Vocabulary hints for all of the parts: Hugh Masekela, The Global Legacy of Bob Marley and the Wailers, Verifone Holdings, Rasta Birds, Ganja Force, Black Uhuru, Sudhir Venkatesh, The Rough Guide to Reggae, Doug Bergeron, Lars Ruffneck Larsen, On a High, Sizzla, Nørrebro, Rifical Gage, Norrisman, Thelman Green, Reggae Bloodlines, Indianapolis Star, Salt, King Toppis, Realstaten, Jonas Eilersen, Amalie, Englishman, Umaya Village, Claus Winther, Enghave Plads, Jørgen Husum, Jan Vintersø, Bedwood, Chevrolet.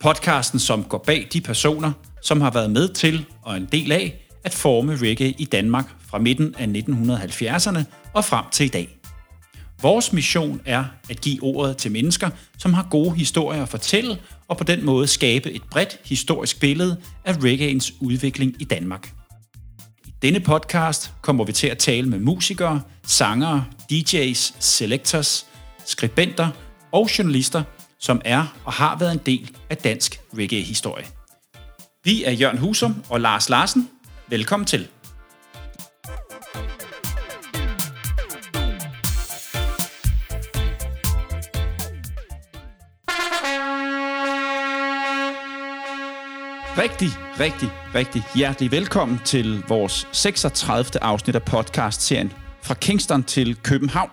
Podcasten, som går bag de personer, som har været med til og en del af at forme reggae i Danmark fra midten af 1970'erne og frem til i dag. Vores mission er at give ordet til mennesker, som har gode historier at fortælle, og på den måde skabe et bredt historisk billede af reggaeens udvikling i Danmark. I denne podcast kommer vi til at tale med musikere, sangere, DJ's, selectors, skribenter og journalister, som er og har været en del af dansk reggae-historie. Vi er Jørgen Husum og Lars Larsen. Velkommen til. Rigtig hjertelig velkommen til vores 36. afsnit af podcastserien Fra Kingston til København.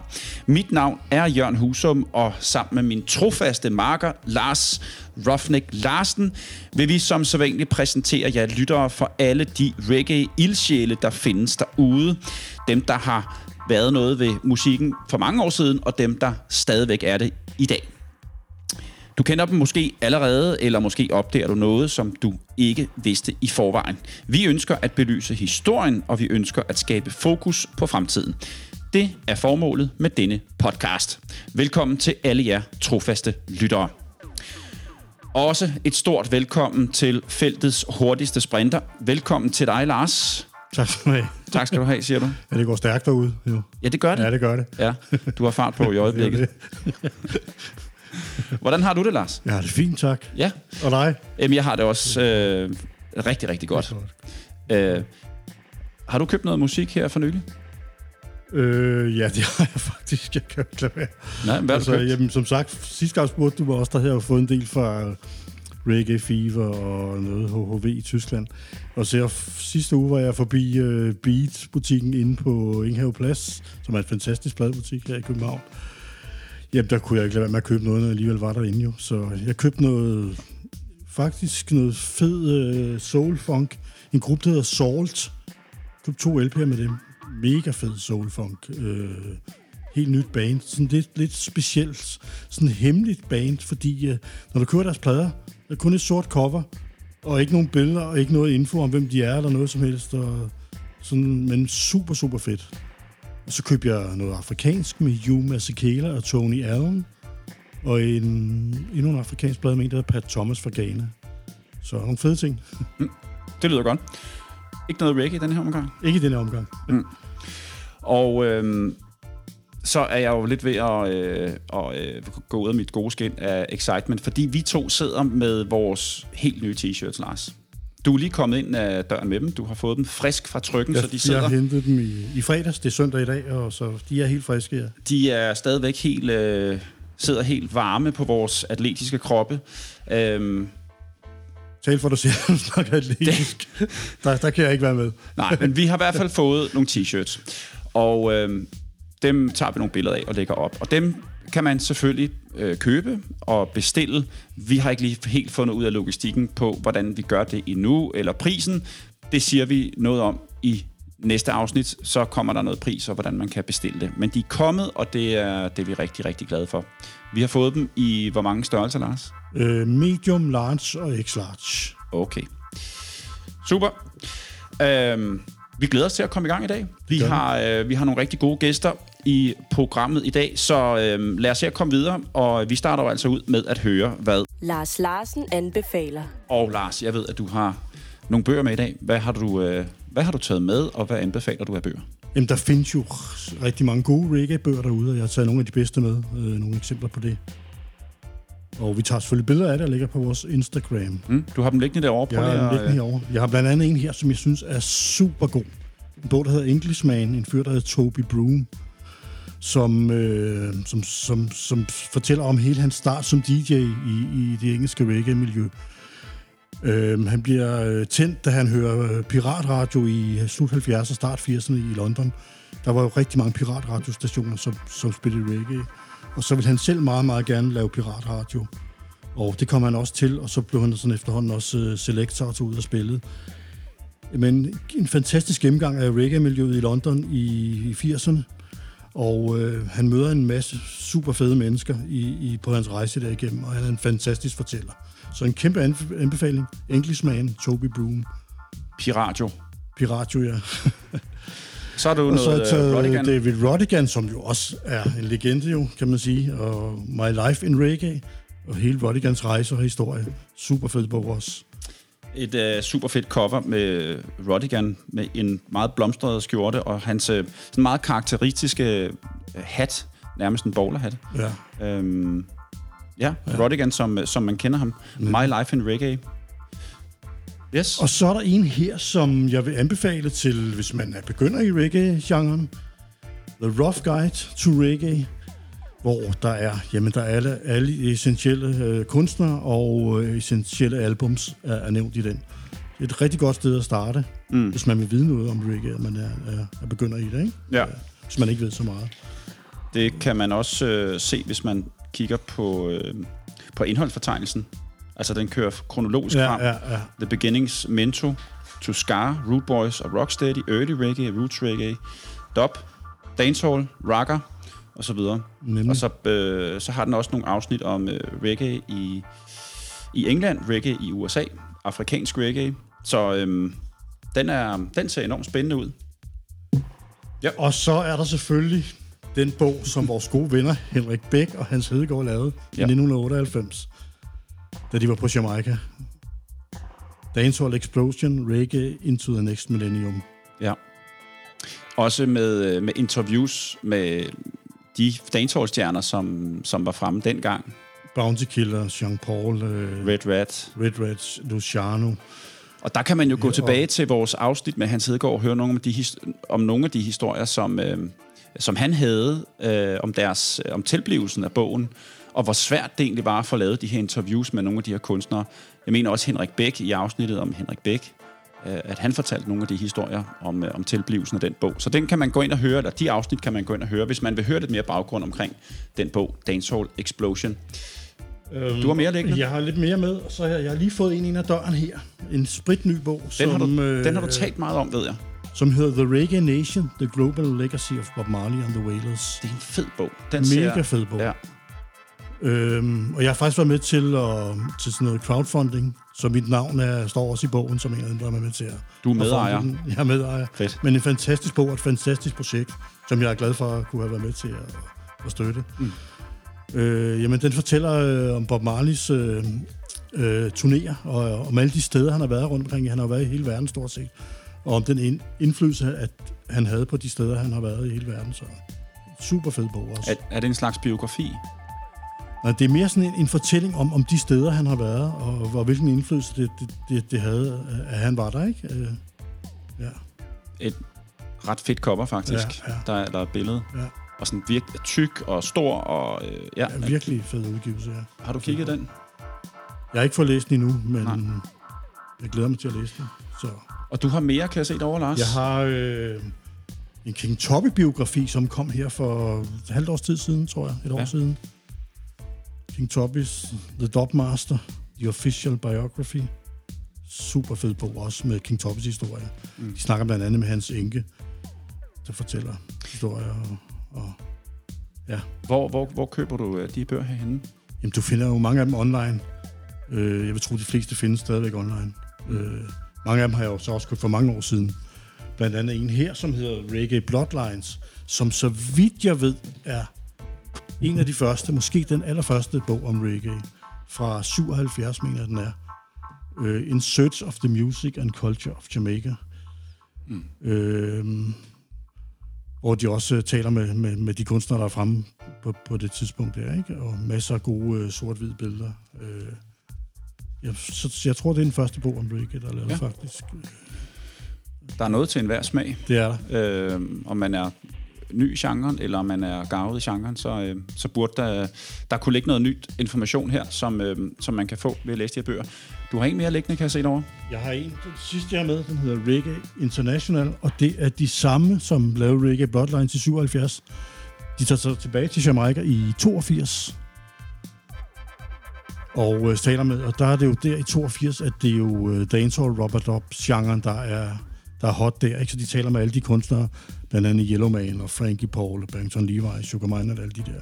Mit navn er Jørgen Husum, og sammen med min trofaste marker, Lars Ruffneck Larsen, vil vi som sædvanligt præsentere jer lyttere for alle de reggae-ildsjæle, der findes derude. Dem, der har været noget ved musikken for mange år siden, og dem, der stadigvæk er det i dag. Du kender dem måske allerede, eller måske opdager du noget, som du ikke vidste i forvejen. Vi ønsker at belyse historien, og vi ønsker at skabe fokus på fremtiden. Det er formålet med denne podcast. Velkommen til alle jer trofaste lyttere. Også et stort velkommen til feltets hurtigste sprinter. Velkommen til dig, Lars. Tak skal du have. Tak skal du have, siger du. Ja, det går stærkt derude. Jo. Ja, det gør det. Ja, det gør det. Ja, du har fart på i øjeblikket. Hvordan har du det, Lars? Jeg har det fint, tak. Ja. Og dig? Jamen, jeg har det også rigtig godt. Har du købt noget musik her for nylig? Ja, det har jeg faktisk. Jeg kan ikke lade være. Nej, hvad altså, jamen, som sagt, sidste gang spurgte du mig også, der havde fået en del fra Reggae Fever og noget HHV i Tyskland. Og så sidste uge var jeg forbi Beat-butikken inde på Enghave Plads, som er en fantastisk pladebutik her i København. Jamen, der kunne jeg ikke lade være med at købe noget, når jeg alligevel var derinde jo. Så jeg købte noget, faktisk noget fed soul-funk. En gruppe, der hedder Salt. Jeg købte 2 LP'er med dem. Mega fed soul-funk. Helt nyt band. Sådan lidt specielt. Sådan en hemmeligt band, fordi når du køber deres plader, der er kun et sort cover, og ikke nogen billeder, og ikke noget info om, hvem de er, eller noget som helst. Og sådan, men super, super fedt. Og så købte jeg noget afrikansk med Hugh Masekela og Tony Allen. Og endnu en afrikansk plade med en, der hedder Pat Thomas fra Ghana. Så nogle fede ting. Mm, det lyder godt. Ikke noget reggae i den her omgang? Ikke i den her omgang. Mm. Og så er jeg jo lidt ved at gå ud af mit gode skin af excitement, fordi vi to sidder med vores helt nye t-shirts, Lars. Du er lige kommet ind af døren med dem. Du har fået dem frisk fra trykken, så de sidder... Jeg har hentet dem i fredags. Det er søndag i dag, og så de er helt friske, ja. De er stadigvæk sidder helt varme på vores atletiske kroppe. Tal for dig selv, når du snakker atletisk. Der kan jeg ikke være med. Nej, men vi har i hvert fald fået nogle t-shirts. Og dem tager vi nogle billeder af og lægger op. Og dem kan man selvfølgelig købe og bestille. Vi har ikke lige helt fundet ud af logistikken på, hvordan vi gør det endnu, eller prisen. Det siger vi noget om i næste afsnit. Så kommer der noget pris, og hvordan man kan bestille det. Men de er kommet, og det er vi rigtig, rigtig glade for. Vi har fået dem i hvor mange størrelser, Lars? Medium, large og X-large. Okay. Super. Vi glæder os til at komme i gang i dag. Vi har nogle rigtig gode gæster i programmet i dag, så lad os se at komme videre, og vi starter altså ud med at høre, hvad Lars Larsen anbefaler. Og Lars, jeg ved, at du har nogle bøger med i dag. Hvad har du taget med, og hvad anbefaler du af bøger? Jamen, der findes jo rigtig mange gode reggae-bøger derude, og jeg har taget nogle af de bedste med. Nogle eksempler på det. Og vi tager selvfølgelig billeder af det og lægger på vores Instagram. Mm, du har dem liggende derovre. Jeg har blandt andet en her, som jeg synes er super god. En bog, der hedder Englishman. En fyr, der hedder Toby Broome. Som fortæller om hele hans start som DJ i det engelske reggae-miljø. Han bliver tændt, da han hører piratradio i slut 70'erne og start 80'erne i London. Der var jo rigtig mange piratradiostationer, som spillede reggae. Og så ville han selv meget, meget gerne lave piratradio. Og det kom han også til, og så blev han sådan efterhånden også selektor og tog ud og spillede. Men en fantastisk gennemgang af reggae-miljøet i London i 80'erne. Og han møder en masse super fede mennesker på hans rejse derigennem, og han er en fantastisk fortæller. Så en kæmpe anbefaling. Englishman, Toby Broome. Piratjo, ja. Så er du og noget Rodigan. David Rodigan, som jo også er en legende, jo, kan man sige. Og My Life in Reggae. Og hele Rodigans rejse og historie. Super fed bog også. Et super fedt cover med Rodigan med en meget blomstret skjorte og hans sådan meget karakteristiske hat, nærmest en bowlerhat. Ja. Ja. Rodigan, som man kender ham. Ja. My Life in Reggae. Yes. Og så er der en her, som jeg vil anbefale til, hvis man er begynder i reggae-genren. The Rough Guide to Reggae, hvor der er alle essentielle kunstnere og essentielle albums er nævnt i den. Det er et rigtig godt sted at starte, hvis man vil vide noget om reggae, man er begynder i det, ikke? Ja. Hvis man ikke ved så meget. Det kan man også se, hvis man kigger på indholdsfortegnelsen. Altså, den kører kronologisk frem. Ja. The Beginnings, Mento, To Scar, Root Boys og Rocksteady, Early Reggae, Roots Reggae, Dub, Dancehall, Rocker og så videre. Nemlig. Og så har den også nogle afsnit om reggae i England, reggae i USA, afrikansk reggae. Så den ser enormt spændende ud. Ja. Og så er der selvfølgelig den bog, som vores gode venner Henrik Bæk og Hans Hedegaard lavede i 1998. Da de var på Jamaica. Dancehall Explosion, Reggae into the Next Millennium. Ja. Også med interviews med de dancehall-stjerner, som var fremme dengang. Bounty Killer, Jean Paul, Red Rat, Luciano. Og der kan man jo gå tilbage til vores afsnit med Hans Hedegaard og høre nogle af de historier, som han havde om tilblivelsen af bogen. Og hvor svært det egentlig var at få lavet de her interviews med nogle af de her kunstnere. Jeg mener også Henrik Bæk i afsnittet om Henrik Bæk, at han fortalte nogle af de historier om tilblivelsen af den bog. Så den kan man gå ind og høre, eller de afsnit kan man gå ind og høre, hvis man vil høre lidt mere baggrund omkring den bog, Dancehall Explosion. Du har mere liggende? Jeg har lidt mere med, og så har jeg lige fået en af døren her. En spritny bog. Den har du talt meget om, ved jeg. Som hedder The Reggae Nation, The Global Legacy of Bob Marley and the Wailers. Det er en fed bog. Mega fed bog. Ja. Og jeg har faktisk været med til sådan noget crowdfunding, så mit navn står også i bogen, som en af dem, der er med til at... Du er medejer. Jeg er medejer. Fedt. Men en fantastisk bog og et fantastisk projekt, som jeg er glad for at kunne have været med til at støtte. Jamen, den fortæller om Bob Marleys turnéer, og om alle de steder, han har været rundt omkring. Han har været i hele verden, stort set. Og om den indflydelse, at han havde på de steder, han har været i hele verden. Så super fed bog også. Er det en slags biografi? Nej, det er mere sådan en fortælling om de steder, han har været, og hvilken indflydelse det havde, at han var der, ikke? Ja. Et ret fedt cover, faktisk. Ja. Der er et billede. Ja. Og sådan virkelig tyk og stor. Og, ja, virkelig fed udgivelse, ja. Har du kigget den? Jeg har ikke fået læst den endnu, men jeg glæder mig til at læse den. Så. Og du har mere, kan jeg se derovre, Lars? Jeg har en King Toppis-biografi, som kom her for et halvt års tid siden, tror jeg. Et år siden. King Toppis, The Dub Master, The Official Biography. Super fed bog også med King Toppis historie. De snakker blandt andet med hans enke, der fortæller historier. Ja. Hvor køber du de bøger herhenne? Jamen, du finder jo mange af dem online. Jeg vil tro, de fleste findes stadigvæk online. Mange af dem har jeg så også købt for mange år siden. Blandt andet en her, som hedder Reggae Bloodlines, som så vidt jeg ved er en af de første, måske den allerførste bog om reggae, fra 77, mener den er. In Search of the Music and Culture of Jamaica. Hvor de også taler med de kunstnere, der er fremme på det tidspunkt der, ikke? Og masser af gode sort-hvide billeder. Jeg tror, det er den første bog om reggae, der er lavet, faktisk. Der er noget til enhver smag. Det er der. Om man er ny i genren, eller man er garvet i genren, så burde der kunne ligge noget nyt information her, som man kan få ved at læse de her bøger. Du har en mere liggende, kan jeg se derovre? Jeg har en. Den sidste, jeg har med, den hedder Reggae International, og det er de samme, som lavede Reggae Bloodline til 77. De tager så tilbage til Jamaica i 82. Og taler med, og der er det jo der i 82, at det er jo dancehall, rub-a-dub-genren, der er hot der, ikke? Så de taler med alle de kunstnere, blandt andet Yellowman og Frankie Paul og Barrington Levi, Sugar Minor og alle de der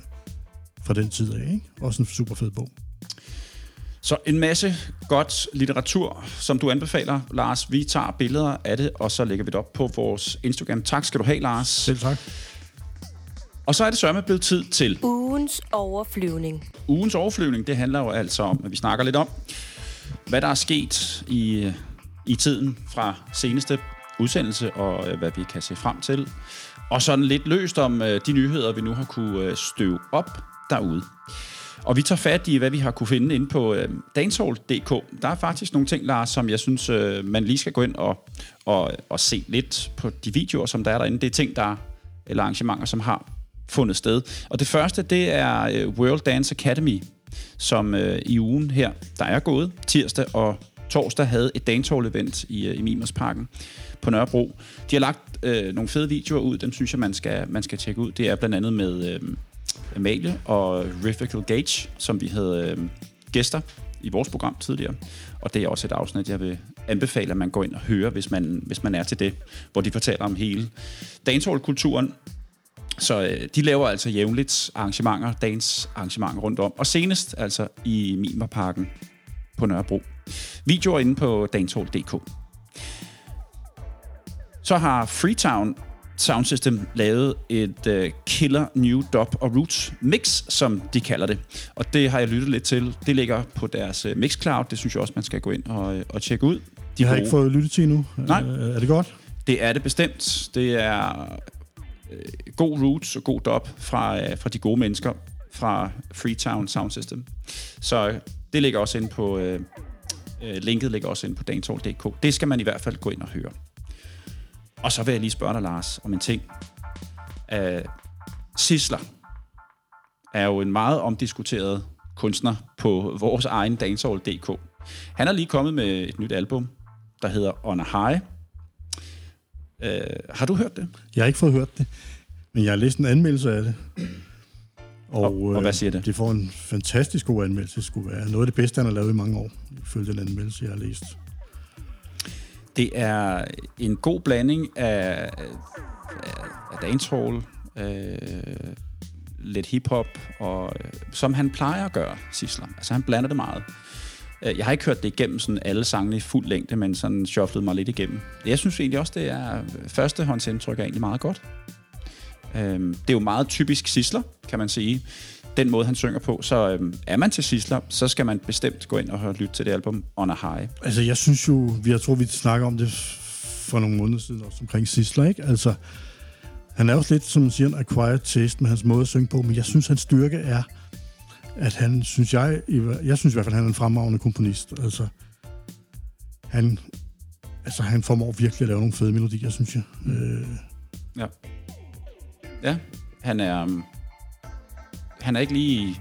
fra den tid af, ikke? Også en super fed bog. Så en masse godt litteratur, som du anbefaler, Lars. Vi tager billeder af det, og så lægger vi det op på vores Instagram. Tak skal du have, Lars. Selv tak. Og så er det sørme blevet tid til... Ugens overflyvning. Ugens overflyvning, det handler jo altså om, at vi snakker lidt om, hvad der er sket i tiden fra seneste udsendelse, og hvad vi kan se frem til. Og sådan lidt løst om de nyheder, vi nu har kunne støve op derude. Og vi tager fat i, hvad vi har kunne finde inde på dancehall.dk. Der er faktisk nogle ting, Lars, som jeg synes, man lige skal gå ind og se lidt på de videoer, som der er derinde. Det er ting, eller arrangementer, som har fundet sted. Og det første, det er World Dance Academy, som i ugen her, der er gået, tirsdag og torsdag, havde et dancehall-event i Mimersparken på Nørrebro. De har lagt nogle fede videoer ud, dem synes jeg, man skal tjekke ud. Det er blandt andet med Amalie og Rifical Gage, som vi havde gæster i vores program tidligere. Og det er også et afsnit, jeg vil anbefale, at man går ind og hører, hvis man er til det, hvor de fortæller om hele dancehall-kulturen. Så de laver altså jævnligt arrangementer, dance-arrangementer rundt om. Og senest altså i Mimersparken på Nørrebro. Videoer inde på dancehall.dk. Så har Freetown Sound System lavet et killer new dub og roots mix, som de kalder det. Og det har jeg lyttet lidt til. Det ligger på deres Mixcloud. Det synes jeg også, man skal gå ind og tjekke ud. Jeg har ikke fået lyttet til endnu. Nej. Er det godt? Det er det bestemt. Det er god roots og god dub fra de gode mennesker fra Freetown Sound System. Så det ligger også inde på... linket ligger også inde på dancehall.dk. Det skal man i hvert fald gå ind og høre. Og så vil jeg lige spørge dig, Lars, om en ting. Sizzla er jo en meget omdiskuteret kunstner på vores egen dancehall.dk. Han er lige kommet med et nyt album, der hedder On a High. Har du hørt det? Jeg har ikke fået hørt det, men jeg har læst en anmeldelse af det. Og hvad siger det? Det får en fantastisk god anmeldelse, det skulle være. Noget af det bedste, han har lavet i mange år, ifølge den anmeldelse, jeg har læst. Det er en god blanding af dancehall, lidt hiphop, og som han plejer at gøre, Sizzla. Altså, han blander det meget. Jeg har ikke hørt det igennem sådan alle sangene i fuld længde, men sådan shufflede mig lidt igennem. Jeg synes egentlig også, det er førstehåndsindtryk er egentlig meget godt. Det er jo meget typisk Sizzla, kan man sige. Den måde, han synger på. Så er man til Sizzla, så skal man bestemt gå ind og lytte til det album On a High. Altså, jeg synes jo... Jeg tror, vi snakker om det for nogle måneder siden også omkring Sizzla, ikke? Altså, han er også lidt, som man siger, en acquired taste med hans måde at synge på, men jeg synes, hans styrke er, at han, synes jeg... Jeg synes i hvert fald, han er en fremragende komponist. Altså, han formår virkelig at lave nogle fede melodier, synes jeg. Ja. Ja, han er ikke lige...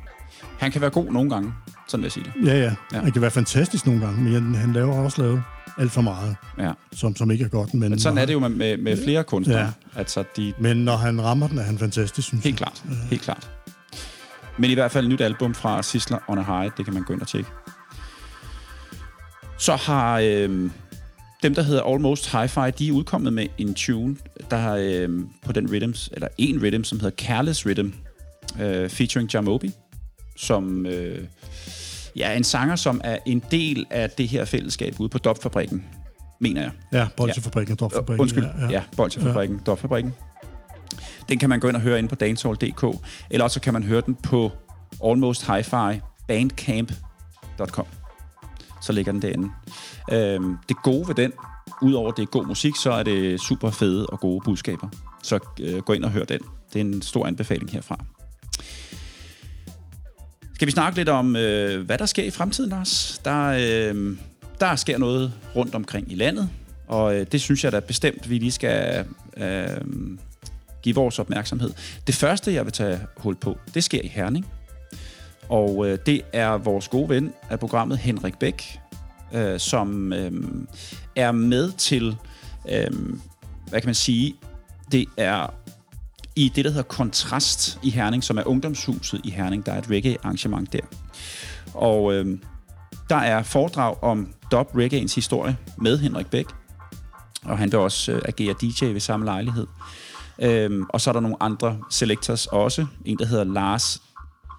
Han kan være god nogle gange, sådan vil jeg sige det. Ja. Han kan være fantastisk nogle gange, men han laver også alt for meget, ja. som ikke er godt. Men sådan er det jo med flere kunstnere. Ja. Altså, men når han rammer den, er han fantastisk, synes jeg. Helt klart. Men i hvert fald et nyt album fra Sizzla, On a High, det kan man gå ind og tjekke. Så har... dem, der hedder Almost Hi-Fi, de er udkommet med en tune, der har på den rhythms, eller en rhythm, som hedder Careless Rhythm, featuring Jamobi, som er en sanger, som er en del af det her fællesskab ude på Dopfabrikken, mener jeg. Ja, Bolchefabrikken og Dopfabrikken. Undskyld, ja Bolchefabrikken og Dopfabrikken. Den kan man gå ind og høre inde på dancehall.dk, eller også kan man høre den på Almost Hi-Fi Bandcamp.com. Så ligger den derinde. Det gode ved den, udover det er god musik, så er det super fede og gode budskaber. Så gå ind og hør den. Det er en stor anbefaling herfra. Skal vi snakke lidt om, hvad der sker i fremtiden, Lars? Der sker noget rundt omkring i landet, og det synes jeg da bestemt, vi lige skal give vores opmærksomhed. Det første, jeg vil tage hul på, det sker i Herning. Og det er vores gode ven af programmet, Henrik Bæk, som er med til, hvad kan man sige, det er i det, der hedder Kontrast i Herning, som er ungdomshuset i Herning. Der er et reggae-arrangement der. Og der er foredrag om dub reggaeens historie med Henrik Bæk, og han vil også agere DJ ved samme lejlighed. Og så er der nogle andre selectors også. En, der hedder Lars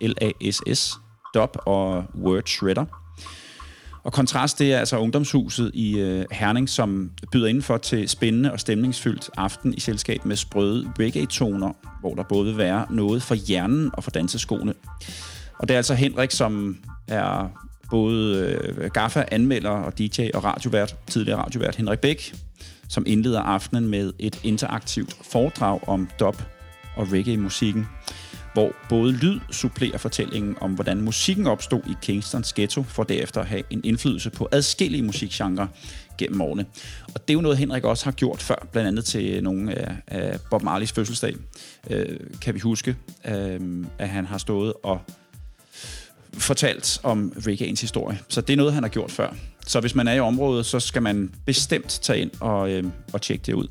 L-A-S-S, Dub og Word Shredder. Og Kontrast, det er altså ungdomshuset i Herning, som byder indenfor til spændende og stemningsfyldt aften i selskab med sprøde reggae-toner, hvor der både vil være noget for hjernen og for danseskoene. Og det er altså Henrik, som er både gaffa, anmelder og DJ og radiovært, tidligere radiovært Henrik Bæk, som indleder aftenen med et interaktivt foredrag om dub og reggae-musikken, hvor både lyd supplerer fortællingen om, hvordan musikken opstod i Kingstons ghetto, for derefter at have en indflydelse på adskillige musikgenrer gennem årene. Og det er jo noget, Henrik også har gjort før, blandt andet til nogle af Bob Marleys fødselsdag, kan vi huske, at han har stået og fortalt om reggaeens historie. Så det er noget, han har gjort før. Så hvis man er i området, så skal man bestemt tage ind og tjekke det ud.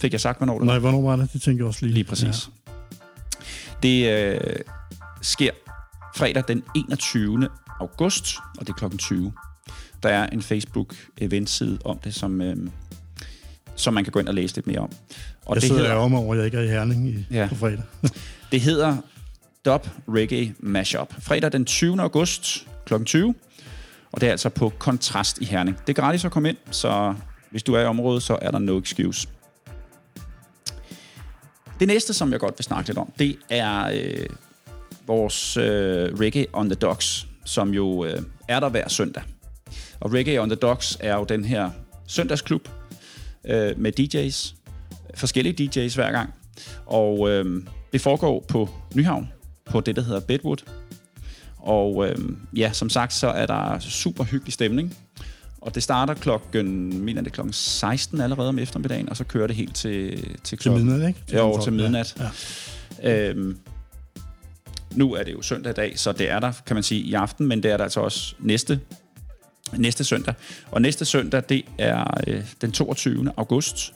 Fik jeg sagt, hvornår det var? Nej, hvornår var det? Det tænker jeg også lige. Lige præcis. Ja. Det sker fredag den 21. august, og det er kl. 20. Der er en Facebook-eventside om det, som man kan gå ind og læse lidt mere om. Og jeg sidder om over, jeg ikke er i Herning på fredag. Det hedder Dub Reggae Mashup. Fredag den 20. august kl. 20. Og det er altså på Kontrast i Herning. Det er gratis at komme ind, så hvis du er i området, så er der no excuse. Det næste, som jeg godt vil snakke lidt om, det er vores Reggae on the Docks, som jo er der hver søndag. Og Reggae on the Docks er jo den her søndagsklub med DJ's, forskellige DJ's hver gang. Og det foregår på Nyhavn, på det, der hedder Bedwood. Og som sagt, så er der super hyggelig stemning. Og det starter klokken 16 allerede om eftermiddagen, og så kører det helt til klokken... Til midnat, ikke? Jo, til midnat. Ja. Nu er det jo søndag i dag, så det er der, kan man sige, i aften, men det er der altså også næste søndag. Og næste søndag, det er den 22. august,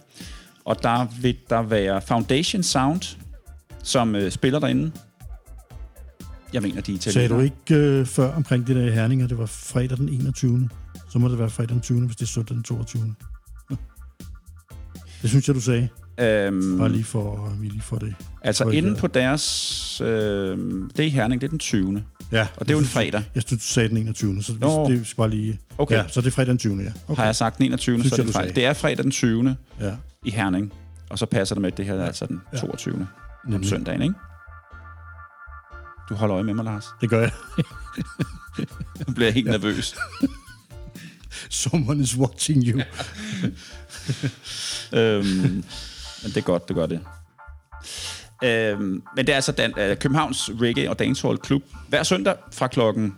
og der vil der være Foundation Sound, som spiller derinde. Jeg mener, de er italienere. Sagde du ikke før omkring det der i Herning, og det var fredag den 21. Så må det være fredag den 20., hvis det er søndag den 22. Det synes jeg, du sagde. Bare lige for det. Altså inde på deres... det er i Herning, det er den 20. Ja. Og det er jo en fredag. Jeg synes, du sagde den 21. Så det skal bare lige... Okay. Ja, så det er fredag den 20. Ja. Okay. Har jeg sagt den 21., synes så er det fredag. Det er fredag den 20. Ja. I Herning. Og så passer det med, at det her er altså den 22. Om søndagen, ikke? Du holder øje med mig, Lars. Det gør jeg. Nu bliver jeg helt nervøs. Someone is watching you. Men det er godt, det gør det. Men det er altså Københavns Reggae og Dancehall Klub. Hver søndag fra klokken...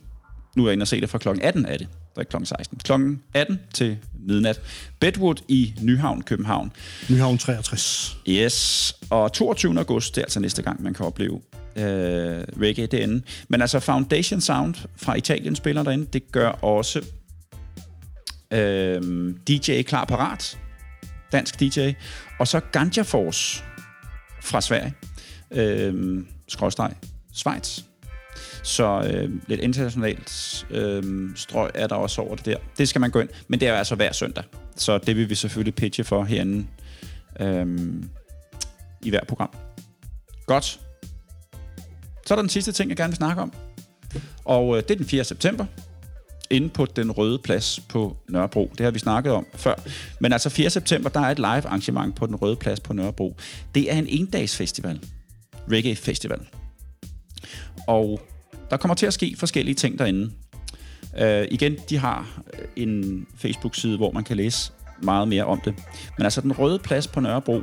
Nu er jeg inde og se det fra klokken 18 er det. Der er klokken 16. Klokken 18 til midnat. Bedwood i Nyhavn, København. Nyhavn 63. Yes. Og 22. august, det er altså næste gang, man kan opleve reggae derinde. Men altså Foundation Sound fra Italien spiller derinde. Det gør også... DJ Klar Parat, dansk DJ, og så Ganja Force fra Sverige, Schweiz. Så lidt internationalt strøg er der også over det der. Det skal man gå ind, men det er altså hver søndag. Så det vil vi selvfølgelig pitche for herinde i hver program. Godt. Så er der den sidste ting, jeg gerne vil snakke om. Og det er den 4. september. Inde på Den Røde Plads på Nørrebro. Det har vi snakket om før. Men altså 4. september, der er et live arrangement på Den Røde Plads på Nørrebro. Det er en endagsfestival. Reggae Festival. Og der kommer til at ske forskellige ting derinde. Igen, de har en Facebook-side, hvor man kan læse meget mere om det. Men altså Den Røde Plads på Nørrebro.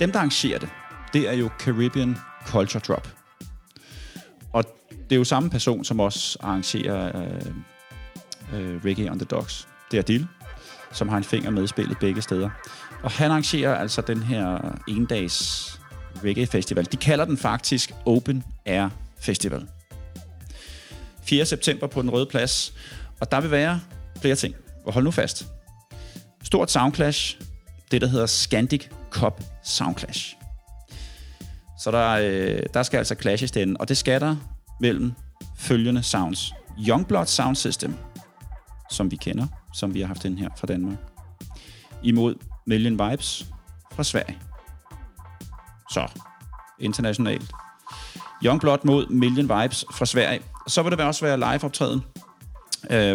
Dem, der arrangerer det, det er jo Caribbean Culture Drop. Og det er jo samme person, som også arrangerer Reggae on the Docks. Det er Dil, som har en finger med i spillet begge steder. Og han arrangerer altså den her endags reggae-festival. De kalder den faktisk Open Air Festival. 4. september på Den Røde Plads. Og der vil være flere ting. Og hold nu fast. Stort soundclash. Det, der hedder Scandic Cup Soundclash. Så der skal altså clashes den. Og det skal der mellem følgende sounds. Youngblood Sound System, som vi kender, som vi har haft den her fra Danmark, imod Million Vibes fra Sverige. Så, internationalt. Youngblood mod Million Vibes fra Sverige. Så vil der også være live-optræden.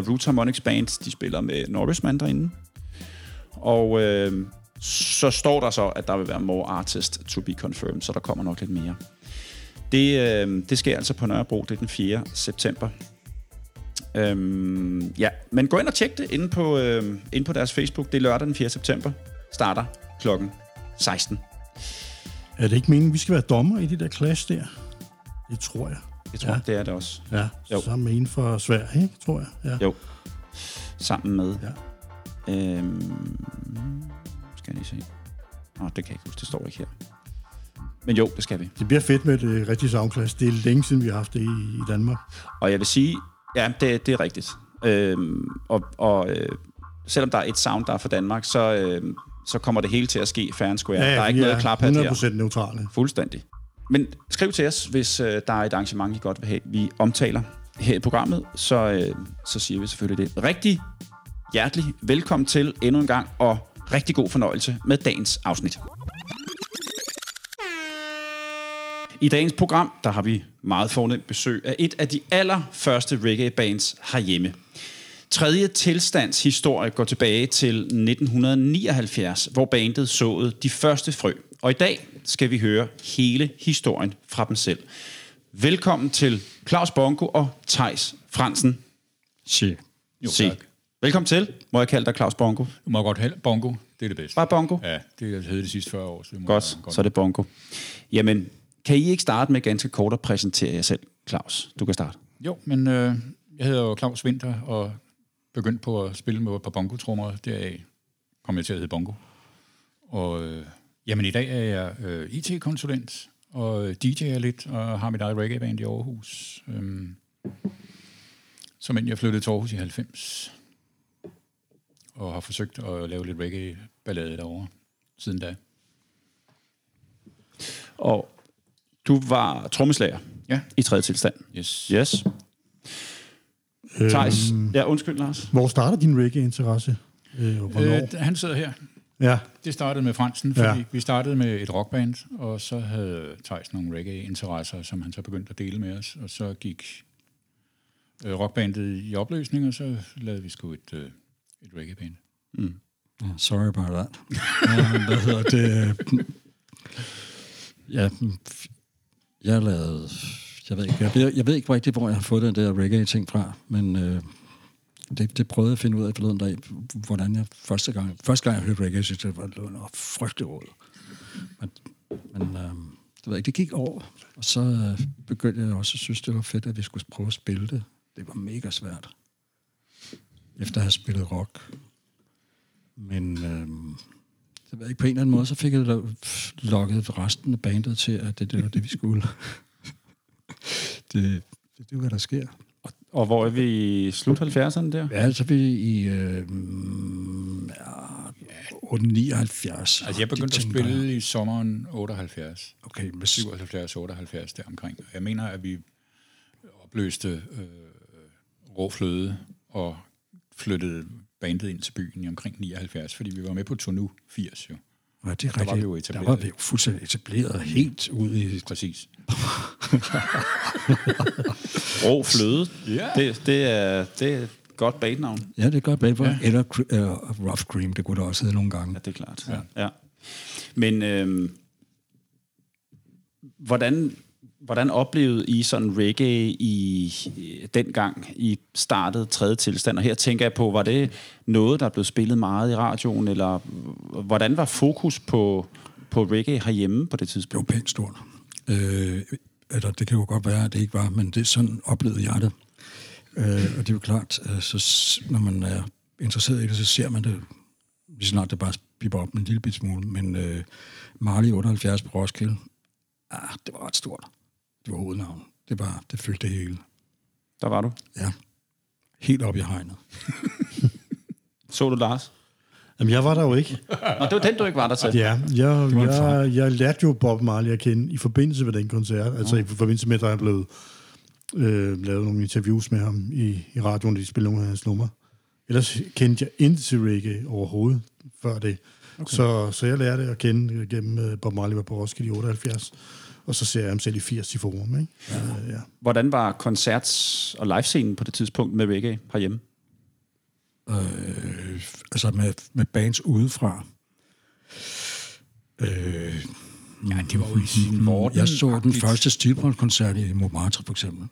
Root Harmonics Band, de spiller med Norrisman derinde. Og så står der så, at der vil være more artist to be confirmed, så der kommer nok lidt mere. Det sker altså på Nørrebro, det er den 4. september. Ja, men gå ind og tjek det inde på deres Facebook. Det er lørdag den 4. september. Starter klokken 16. Er det ikke meningen, vi skal være dommer i det der clash der? Det tror jeg. Jeg tror, det er det også. Ja, jo. Sammen med en fra Sverige, ikke? Tror jeg. Ja. Jo, sammen med... Ja. Skal jeg lige se. Nå, det kan jeg ikke huske, det står ikke her. Men jo, det skal vi. Det bliver fedt med et rigtigt soundclash. Det er længe siden, vi har haft det i Danmark. Og jeg vil sige... Ja, det er rigtigt. Selvom der er et sound, der er fra Danmark, så kommer det hele til at ske fair and square. Ja, der er ikke noget klaphat her. 100% neutrale. Fuldstændig. Men skriv til os, hvis der er et arrangement, I godt vil have, vi omtaler her i programmet, så siger vi selvfølgelig det. Rigtig hjertelig velkommen til endnu en gang, og rigtig god fornøjelse med dagens afsnit. I dagens program, der har vi meget fornemt besøg af et af de allerførste reggae-bands herhjemme. Tredje tilstandshistorie går tilbage til 1979, hvor bandet såede de første frø. Og i dag skal vi høre hele historien fra dem selv. Velkommen til Claus Bongo og Theis Fransen. Jo, tak. Velkommen til. Må jeg kalde dig Claus Bongo? Du må godt kalde Bongo. Det er det bedste. Bare Bongo? Ja, det hed det sidste 40 år. Så godt, så er det Bongo. Jamen... Kan I ikke starte med ganske kort at præsentere jer selv, Claus? Du kan starte. Jo, men jeg hedder jo Claus Winther og begyndte på at spille med et par bongotrommer. Deraf kom jeg til at hedde Bongo. Og i dag er jeg IT-konsulent og DJ'er lidt og har mit eget reggae-band i Aarhus. Som inden jeg flyttede til Aarhus i 90. Og har forsøgt at lave lidt reggae-ballade derovre siden da. Og... Du var trommeslager i tredje tilstand. Yes. Theis. Ja, undskyld, Lars. Hvor starter din reggae-interesse? Han sidder her. Ja. Det startede med Fransen, fordi vi startede med et rockband, og så havde Theis nogle reggae-interesser, som han så begyndte at dele med os, og så gik rockbandet i opløsning, og så lavede vi sgu et reggae-band. Mm. Oh, sorry about that. Hvad hedder det? Ja... Jeg ved ikke rigtigt, hvor jeg har fået den der reggae-ting fra, men det prøvede jeg at finde ud af forleden dag, hvordan jeg første gang jeg hørte reggae, synes jeg, det var noget frygtelig råd. Men det gik over, og så begyndte jeg også at synes, det var fedt, at vi skulle prøve at spille det. Det var mega svært, efter at have spillet rock. Men... Det var ikke på en eller anden måde, så fik jeg lokket resten af bandet til, at det var det, vi skulle. Det er hvad der sker. Og hvor er vi i slut 70'erne der? Ja, så er vi i 79. Altså jeg begyndte at spille i sommeren 78. Okay, med 77-78 der omkring. Jeg mener, at vi opløste Råfløde og flyttede bandet ind til byen i omkring 79, fordi vi var med på Tonu 80 jo. Ja, det er rigtigt. Der var vi jo fuldstændig etableret helt ud i... Præcis. Rå Fløde. Ja. Det er godt bagenavn. Ja, det er godt bagenavn. Ja. Eller Rough Cream, det kunne der også hedde nogle gange. Ja, det er klart. Ja. Men hvordan oplevede I sådan reggae i dengang I startede tredje tilstand? Og her tænker jeg på, var det noget, der blev spillet meget i radioen, eller hvordan var fokus på reggae herhjemme på det tidspunkt? Det var pænt stort. Eller det kan jo godt være, at det ikke var, men det sådan oplevede jeg det. Og det er jo klart, så når man er interesseret i det, så ser man det lige snart det bare pipper op en lille bit smule, men Marley 78 på Roskilde, det var ret stort. Det var hovednavnet. Det fyldte det hele. Der var du? Ja. Helt op i hegnet. Så du Lars? Jamen, jeg var der jo ikke. Nå, det var den, du ikke var der til. Ja, jeg lærte jo Bob Marley at kende i forbindelse med den koncert. Altså i forbindelse med, at jeg blev lavet nogle interviews med ham i radioen, de spillede nogle af hans numre. Ellers kendte jeg ikke til reggae overhovedet før det. Okay. Så jeg lærte at kende gennem Bob Marley var på Roskilde i 78. Og så ser jeg ham selv i 80 i forum, ikke? Ja. Hvordan var koncerts- og livescenen på det tidspunkt med reggae herhjemme? Altså med bands udefra. Det var jo i sin vorden. Jeg så den første Stilbrand-koncert i Montmartre, for eksempel.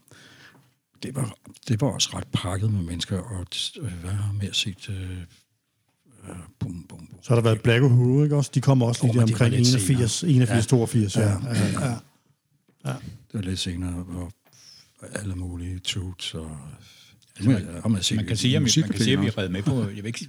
Det var også ret pakket med mennesker, og hvad har jeg mere set? Bum. Så har der været Black og Huru, ikke også? De kommer også lige omkring 81, 82. Ja. Det var lidt senere, hvor alle mulige tuts og... Man kan sige, at vi redde med på, jeg ved ikke,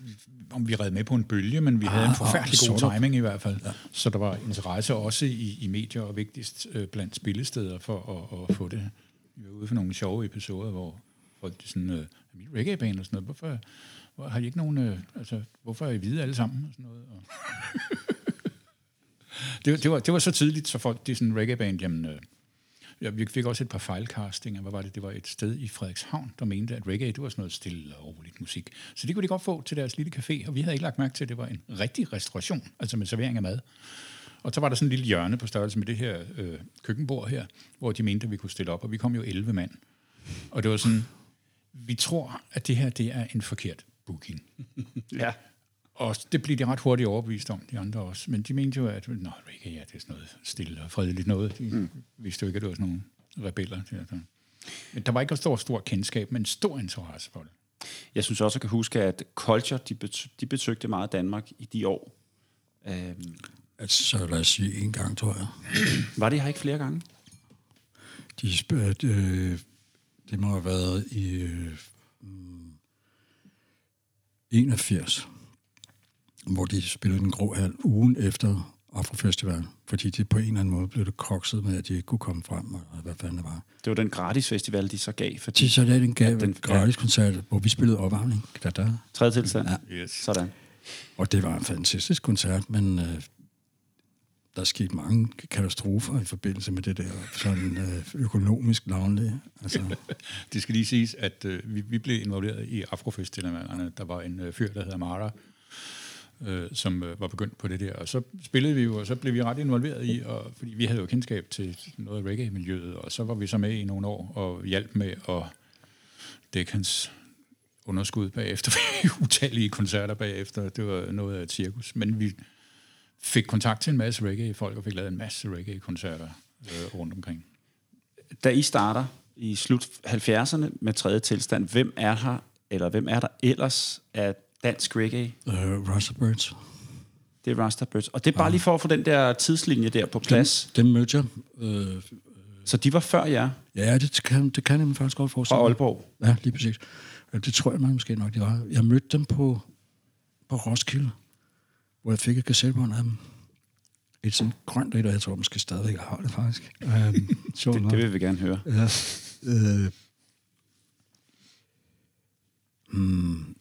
om vi redde med på en bølge, men vi havde en forfærdelig god timing i hvert fald. Ja. Så der var interesse også i medier, og vigtigst blandt spillesteder for at få det. Vi var ude for nogle sjove episoder, hvor folk sådan, reggae-band og sådan noget, hvorfor har I ikke nogen, hvorfor er I hvide alle sammen og sådan noget? Og det var så tidligt, så folk, de sådan reggae-band, jamen... Vi fik også et par fejlcastinger. Hvad var det? Det var et sted i Frederikshavn, der mente, at reggae, det var sådan noget stille og roligt musik. Så det kunne de godt få til deres lille café, og vi havde ikke lagt mærke til, at det var en rigtig restauration, altså med servering af mad. Og så var der sådan en lille hjørne på størrelse med det her køkkenbord her, hvor de mente, at vi kunne stille op, og vi kom jo 11 mand. Og det var sådan, vi tror, at det her, det er en forkert booking. Ja. Og det blev de ret hurtigt overbevist om, de andre også. Men de mente jo, at reggae, det er sådan noget stille og fredeligt noget. De vidste jo ikke, at det var sådan nogle rebeller. Men der var ikke et stort kendskab, men stor interesse for det. Jeg synes også, at jeg kan huske, at Culture, de besøgte meget Danmark i de år. Så lad os sige en gang, tror jeg. Var det her ikke flere gange? Det må have været i 81. hvor de spillede Den Grå Hal ugen efter Afrofestivalen, fordi det på en eller anden måde blev det krokset med, at de ikke kunne komme frem, og hvad fanden det var. Det var den gratis festival, de så gav. Fordi de så gav den gratis koncert, hvor vi spillede opvarmning. Tredje tilstand? Ja. Yes. Sådan. Og det var en fantastisk koncert, men der skete mange katastrofer i forbindelse med det der sådan økonomisk navnlige. Altså. Det skal lige siges, at vi blev involveret i Afrofestivalerne. Der var en fyr, der hedder Mara, som var begyndt på det der. Og så spillede vi jo, og så blev vi ret involveret i, og, fordi vi havde jo kendskab til noget af reggae-miljøet, og så var vi så med i nogle år og hjalp med at dække hans underskud bagefter. Utallige koncerter bagefter. Det var noget af et cirkus. Men vi fik kontakt til en masse reggae-folk, og fik lavet en masse reggae-koncerter rundt omkring. Da I starter i slut 70'erne med tredje tilstand, hvem er der ellers at dansk reggae? Rasta Birds. Det er Rasta Birds. Og det er bare lige for at få den der tidslinje der på plads. Dem mødte jeg. Så de var før jer? Ja, det kan jeg faktisk godt forestille mig. Fra Aalborg? Ja, lige præcis. Det tror jeg måske nok, det var. Jeg mødte dem på Roskilde, hvor jeg fik et kassettebånd af dem. Et sådan grønt et, og jeg tror måske stadigvæk har det faktisk. Det vil vi gerne høre. Ja.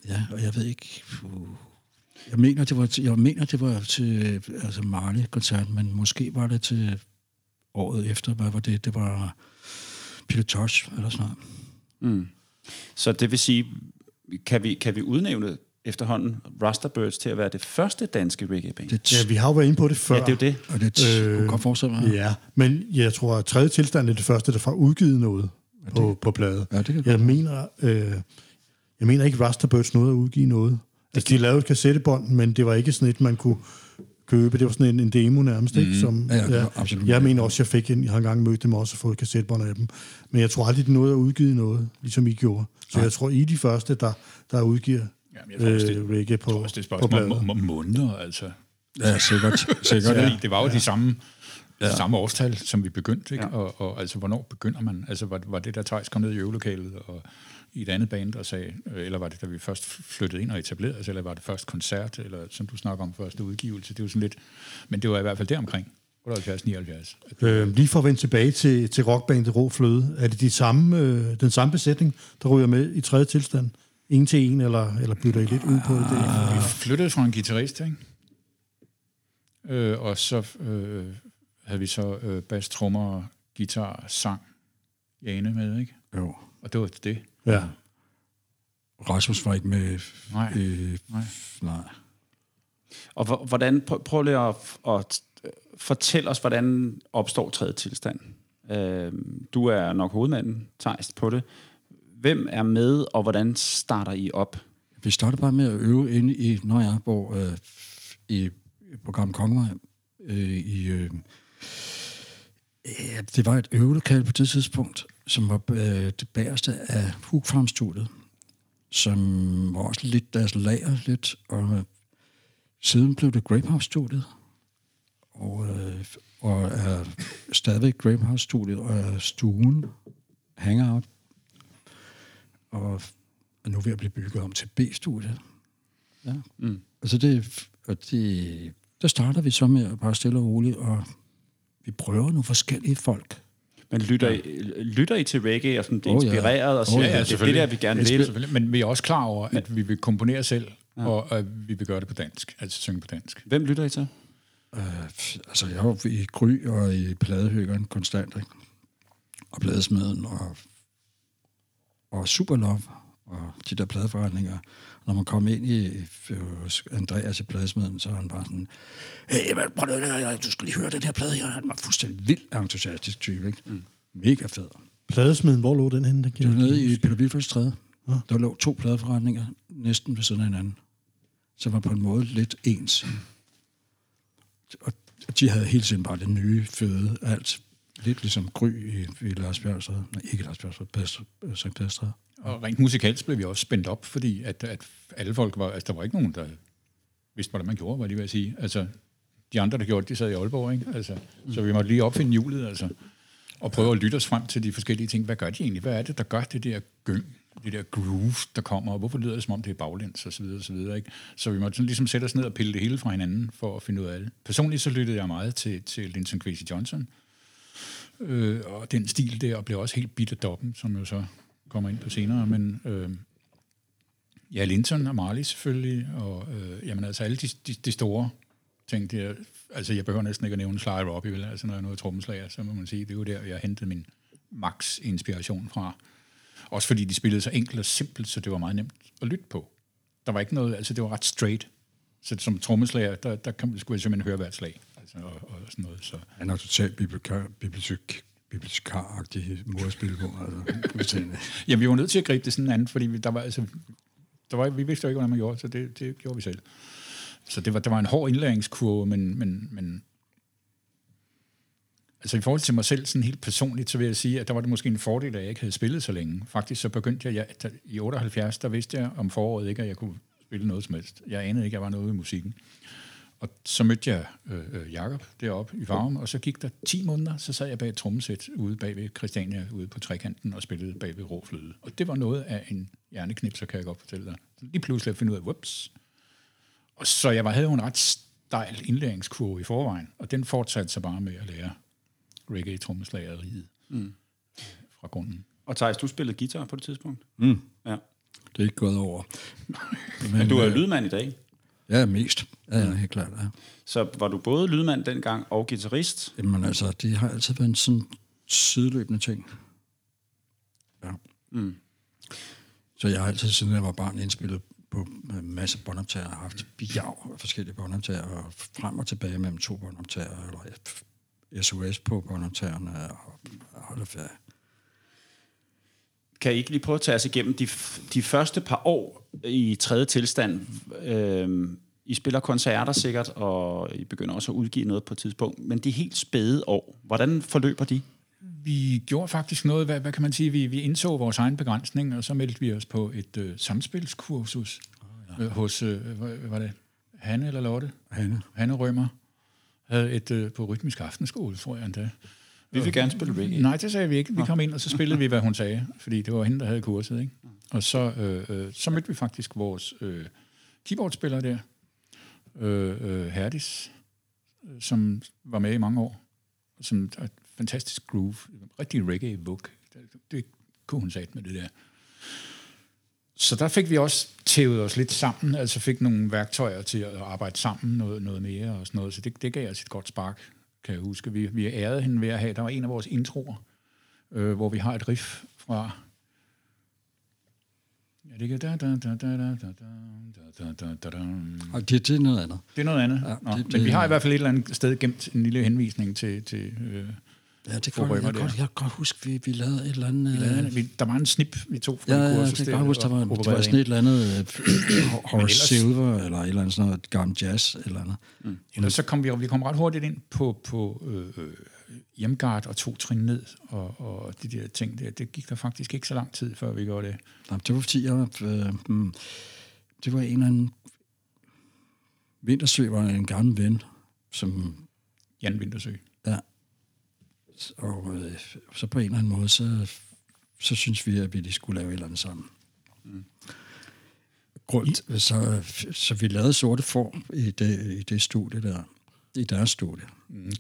Ja, og jeg ved ikke... Jeg mener, det var til Marley-koncerten, men måske var det til året efter. Hvad var det? Det var Peter Tosh, eller sådan noget. Mm. Så det vil sige, kan vi udnævne efterhånden Rasta Birds til at være det første danske reggae-band? Ja, vi har jo været inde på det før. Ja, det er jo det. Og det kunne godt fortsætte mig. Ja, men jeg tror, at tredje tilstand er det første, der får udgivet noget på plade. Ja, det Jeg mener ikke, Rasta Birds nåede at udgive noget. Altså, de lavede et kassettebånd, men det var ikke sådan et, man kunne købe. Det var sådan en demo nærmest, ikke? Som, ja, absolut. Jeg mener også, jeg har engang mødt dem også og fået et kassettebånd af dem. Men jeg tror aldrig, de nåede at udgive noget, ligesom I gjorde. Så jeg tror, I er de første, der udgiver reggae på pladen. Om måneder, altså. Ja, sikkert. Ja. Det var jo de samme årstal, som vi begyndte, ikke? Ja. Og altså, hvornår begynder man? Altså, var det, der Thijs kom ned i øvelokalet og... i et andet band og sagde, eller var det, da vi først flyttede ind og etablerede os, eller var det først koncert, eller som du snakker om, første udgivelse, det var sådan lidt, men det var i hvert fald deromkring, 78-79. Lige for at vende tilbage til rockbandet Rå Fløde, er det den samme besætning, der ryger med i tredje tilstand? Ingen til en, eller bytter I lidt ud på det? Vi flyttede fra en guitarist, ikke? Og så havde vi så bas, trommer, guitar, sang, Jane med, ikke? Jo. Og det var det. Ja. Rasmus var ikke med. Nej. Og hvordan, prøv lige at fortæl os, hvordan opstår tredje tilstand. Du er nok hovedmanden, Theis, på det. Hvem er med, og hvordan starter I op? Vi startede bare med at øve inde i Nørrebro, i programmet Kongevej. Det var et øvelokale på det tidspunkt, som var det bagerste af Hugfarm-studiet, som var også lidt deres lager lidt, og siden blev det Grapehouse-studiet, og er stadigvæk Grapehouse-studiet, og er stuen, hangout, og er nu ved at blive bygget om til B-studiet. Ja. Mm. Altså det, der starter vi så med at bare stille og roligt, og vi prøver nogle forskellige folk. Men lytter I til reggae og sådan, det er inspireret og siger, ja, det er det der, vi gerne vil? Men vi er også klar over, at vi vil komponere selv, og at vi vil gøre det på dansk, altså synge på dansk. Hvem lytter I til? Altså, jeg var i Gry og i Pladehyggeren konstant, ikke? Og Pladesmeden og Superlove og de der pladeforretninger. Når man kom ind i Andreas i Pladesmeden, så var han bare sådan, hey, du skal lige høre den her plade her. Han var fuldstændig vildt entusiastisk type, ikke? Mm. Mega fed. Pladesmeden, hvor lå den henne? Den det var nede i Peter Wilfords Stræde. Ja. Der lå 2 pladeforretninger næsten ved siden af hinanden. Så var på en måde lidt ens. Og de havde hele tiden bare det nye, føde, alt. Lidt ligesom Gry i Lars Bjergstræd. Nej, ikke Lars Bjergstræd, Sankt Pederstræd. Og rent musikalsk blev vi også spændt op, fordi at alle folk var... Altså, der var ikke nogen, der vidste, hvordan man gjorde, var lige ved at sige. Altså, de andre, der gjorde det, de sad i Aalborg, ikke? Altså, så vi måtte lige opfinde hjulet, altså. Og prøve at lytte os frem til de forskellige ting. Hvad gør de egentlig? Hvad er det, der gør det der gyng? Det der groove, der kommer, og hvorfor lyder det, som om det er baglæns, og så videre, og så videre, ikke? Så vi måtte sådan ligesom sætte os ned og pille det hele fra hinanden, for at finde ud af det. Personligt så lyttede jeg meget til Linton Kwesi Johnson, og den stil der, og blev også helt bidt af doppen, som jo så kommer ind på senere, men ja, Linton og Marley selvfølgelig, og jamen altså alle de store ting der, altså jeg behøver næsten ikke at nævne Sly Robbie, vel? Altså når jeg nåede trommeslager, så må man sige, det er jo der, jeg hentede min max-inspiration fra. Også fordi de spillede så enkelt og simpelt, så det var meget nemt at lytte på. Der var ikke noget, altså det var ret straight. Så som trommeslager, der skulle jeg simpelthen høre hvert slag. Altså, og sådan noget, så. Han er totalt bibliotekar-agtig måde at spille på. Altså. Jamen, vi var nødt til at gribe det sådan en anden, fordi vi vidste jo ikke, hvordan man gjorde, så det gjorde vi selv. Så der var en hård indlæringskurve, men altså i forhold til mig selv, sådan helt personligt, så vil jeg sige, at der var det måske en fordel, at jeg ikke havde spillet så længe. Faktisk så begyndte jeg i 78, der vidste jeg om foråret ikke, at jeg kunne spille noget som helst. Jeg anede ikke, at jeg var noget i musikken. Og så mødte jeg Jakob deroppe i Farum, og så gik der 10 måneder, så sad jeg bag et trommesæt ude bag ved Christiania, ude på Trekanten, og spillede bag ved Rå Fløde. Og det var noget af en hjerneknipser, kan jeg godt fortælle dig. Så lige pludselig fandt jeg ud af, whoops. Og så jeg havde jo en ret stejl indlæringskurve i forvejen, og den fortsatte så bare med at lære reggae-trommeslageriet fra grunden. Og Theis, du spillede guitar på det tidspunkt? Mm. Ja. Det er ikke gået over. Men du er lydmand i dag? Ja, mest. Ja, helt klart. Ja. Så var du både lydmand dengang og guitarist? Jamen altså, det har altid været en sådan sideløbende ting. Ja. Mm. Så jeg har altid, siden jeg var barn, indspillet på en masse båndoptager, og haft bjerg af forskellige båndoptager, og frem og tilbage mellem 2 båndoptager, eller SOS på båndoptagerne og holde ferie. Kan I ikke lige prøve at tage os igennem de første par år i tredje tilstand? I spiller koncerter sikkert, og I begynder også at udgive noget på et tidspunkt, men de helt spæde år, hvordan forløber de? Vi gjorde faktisk noget, hvad kan man sige, vi indså vores egen begrænsning, og så meldte vi os på et samspilskursus hos, hvad var det, Hanne eller Lotte? Hanne Rømer. Havde et på rytmisk aftenskole, tror jeg endda. Vi ville gerne spille reggae. Nej, det sagde vi ikke. Vi kom ind, og så spillede vi, hvad hun sagde. Fordi det var hende, der havde kurset, ikke? Og så, så mødte vi faktisk vores keyboardspiller der, Herdis, som var med i mange år, som et fantastisk groove, rigtig reggae-book. Det kunne hun sagt med det der. Så der fik vi også tævet os lidt sammen, altså fik nogle værktøjer til at arbejde sammen noget mere og sådan noget, så det gav os et godt spark, kan jeg huske. Vi ærede hende ved at have, der var en af vores introer, hvor vi har et riff fra... Ja, det kan... Og det er noget andet. Det er noget andet. Ja, nå, det, men vi har i hvert fald et eller andet sted gemt en lille henvisning til ja, det kan jeg godt huske, vi lavede et eller andet... der var en snip, vi tog fra en kursus. Ja, det kan jeg huske, der var sådan et eller andet Horace Silver, eller et eller andet sådan noget gammel jazz, eller andet. Ellers så kom vi kom ret hurtigt ind på hjemgard og to trin ned, og de der ting der. Det gik der faktisk ikke så lang tid, før vi gjorde det. Nej, det var fordi, det var en eller anden... Vintersø var en gammel ven, som... Jan Vintersø. Ja. Og så på en eller anden måde, så synes vi, at vi skulle lave et eller andet sammen. Mm. Så vi lavede Sorte Form i det studie der, i deres studie.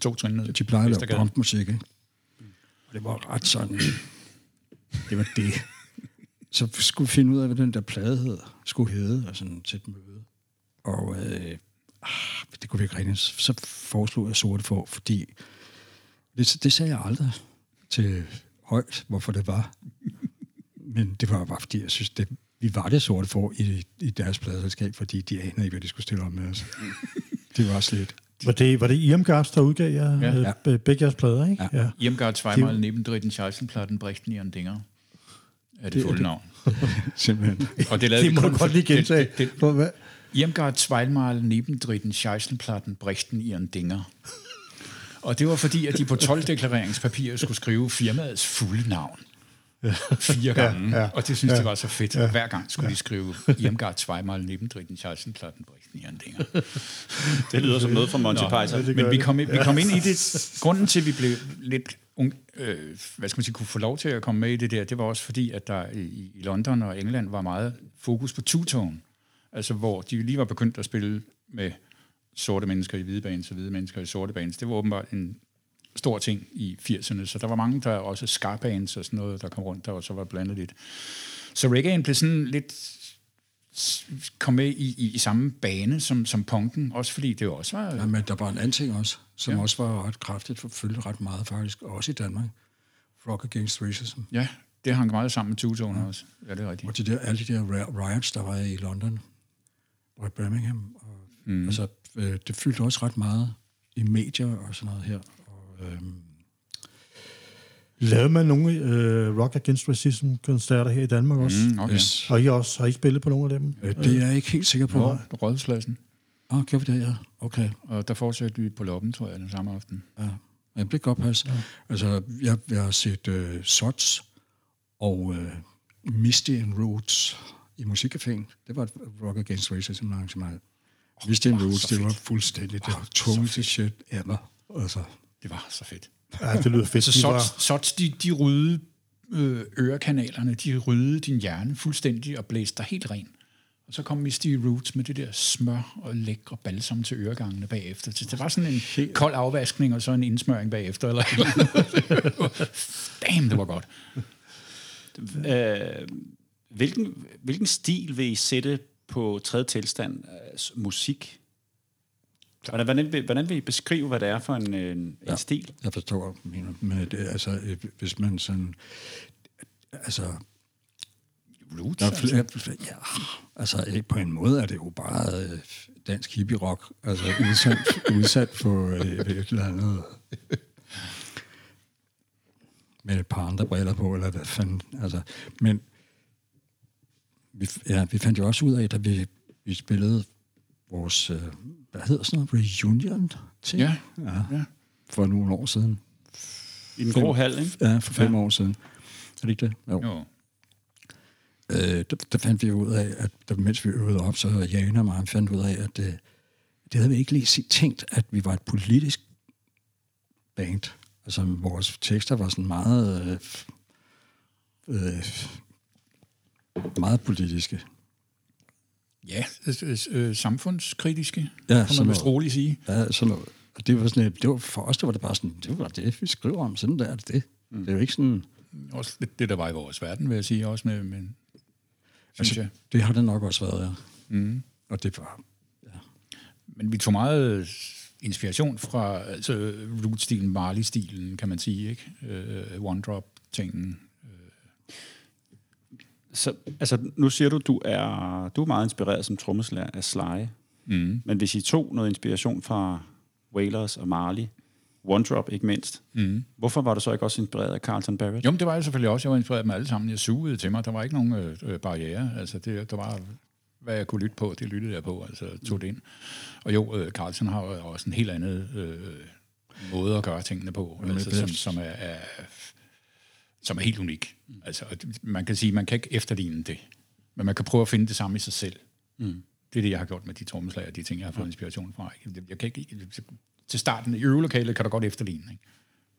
To trin ned. De plejer at lave punkmusik, ikke? Mm. Det var ret sådan. Det var det. Så skulle vi finde ud af, hvad den der plade skulle hedde, og sådan til et møde. Og det kunne vi ikke rigtigt. Så foreslog jeg Sorte Form, fordi... Det sagde jeg aldrig til højt, hvorfor det var. Men det var bare fordi, jeg synes, vi var det Sorte for i deres pladeselskab, fordi de anede ikke, hvad de skulle stille om med os. Det var slet. Var det Irmgards, der udgav jer, begge jeres plader, ikke? Ja. Ja. Irmgards Weimar neben Dritten Scheissenplatten, Brechten i Andinger. Er det fulde navn? Simpelthen. Og det lavede det må du godt lige gentage. Irmgards Weimar neben Dritten Scheissenplatten, Brechten i Andinger. Og det var fordi, at de på 12-deklareringspapirer skulle skrive firmaets fulde navn. 4 gange. Ja, ja, og det synes de var så fedt. Ja, hver gang skulle de skrive Irmgard Zweimal neben Dritten Scheisen Plattenbristen i Andinger. Det lyder som noget fra Monty Python. Men vi kom ind i det. Grunden til, at vi blev lidt kunne få lov til at komme med i det der, det var også fordi, at der i London og England var meget fokus på two-tone. Altså, hvor de lige var begyndt at spille med sorte mennesker i hvide bands og hvide mennesker i sorte bands. Det var åbenbart en stor ting i 80'erne, så der var mange, der også ska-bands og sådan noget, der kom rundt der, og så var blandet lidt. Så reggaen blev sådan lidt kom med i samme bane som punken, også fordi det også var... Ja, men der var en anden ting også, som også var ret kraftigt forfulgt ret meget faktisk, også i Danmark. Rock Against Racism. Ja, det hang meget sammen med two-toner også. Ja, det er rigtigt. Og alle de der riots, der var i London og i Birmingham, og altså, det fyldte også ret meget i medier og sådan noget her. Og, lavede man nogle Rock Against Racism-koncerter her i Danmark også? Okay. Yes. Og har I spillet på nogle af dem? Det er jeg ikke helt sikker på. Rådhuspladsen. Gjorde vi det, ja. Okay. Og der fortsatte vi på Loppen, tror jeg, den samme aften. Ja, jeg blev godt passet. Ja. Altså, jeg har set Sots og Misty and Roots i Musikcaféen. Det var et Rock Against Racism-arrangement. Hvis det er en rose, det var fuldstændigt. Det var tungeste shit ever. Altså. Det var så fedt. Ja, det lyder fedt. Sots, de rydde ørekanalerne, de rydde din hjerne fuldstændig og blæste dig helt ren. Og så kom Misty Roots med det der smør og lækre balsam til øregangene bagefter. Så det var sådan en kold afvaskning og så en indsmøring bagefter. Eller damn, det var godt. Hvilken stil vil I sætte på tredje tilstand musik? Hvordan vil I beskrive, hvad det er for en stil? Jeg forstår, men det, altså, hvis man sådan... Altså... Roots? Altså, på en måde er det jo bare dansk hippie-rock, altså udsat på et eller andet... Med et par andre briller på, eller hvad fanden... Altså, men... Vi fandt jo også ud af, da vi spillede vores, hvad hedder sådan noget, reunion-ting? Ja. For nogle år siden. I den grå hal, ikke? Ja, for 5 år siden. Er det ikke det? Jo. Der fandt vi jo ud af, at mens vi øvede op, så Jan og mig fandt ud af, at det havde vi ikke lige tænkt, at vi var et politisk band. Altså, vores tekster var sådan meget... Meget politiske. Ja, samfundskritiske, ja, kan man vist roligt sige. Ja, sådan noget. Og det var sådan et, det var for os, der var det bare sådan, det var det, vi skriver om, sådan der er det. Mm. Det er jo ikke sådan... Også det, der var i vores verden, vil jeg sige, også med... Men, altså, det har det nok også været, ja. Mm. Og det var... Ja. Men vi tog meget inspiration fra altså, root-stilen, Marley-stilen, kan man sige, ikke? One-drop-tingen. Så, altså, nu siger du er meget inspireret som trommeslager af Sly. Mm. Men hvis I tog noget inspiration fra Wailers og Marley, One Drop ikke mindst, hvorfor var du så ikke også inspireret af Carlton Barrett? Jo, det var jeg selvfølgelig også. Jeg var inspireret af dem alle sammen. Jeg sugede til mig. Der var ikke nogen barriere. Altså, der var, hvad jeg kunne lytte på, det lyttede jeg på. Altså, tog det ind. Og jo, Carlton har også en helt anden måde at gøre tingene på, altså, som er helt unik. Altså, man kan sige, man kan ikke efterligne det, men man kan prøve at finde det samme i sig selv. Mm. Det er det, jeg har gjort med de trommeslager og de ting, jeg har fået inspiration fra. Jeg kan ikke, til starten i øvelokalet kan du godt efterligne, ikke?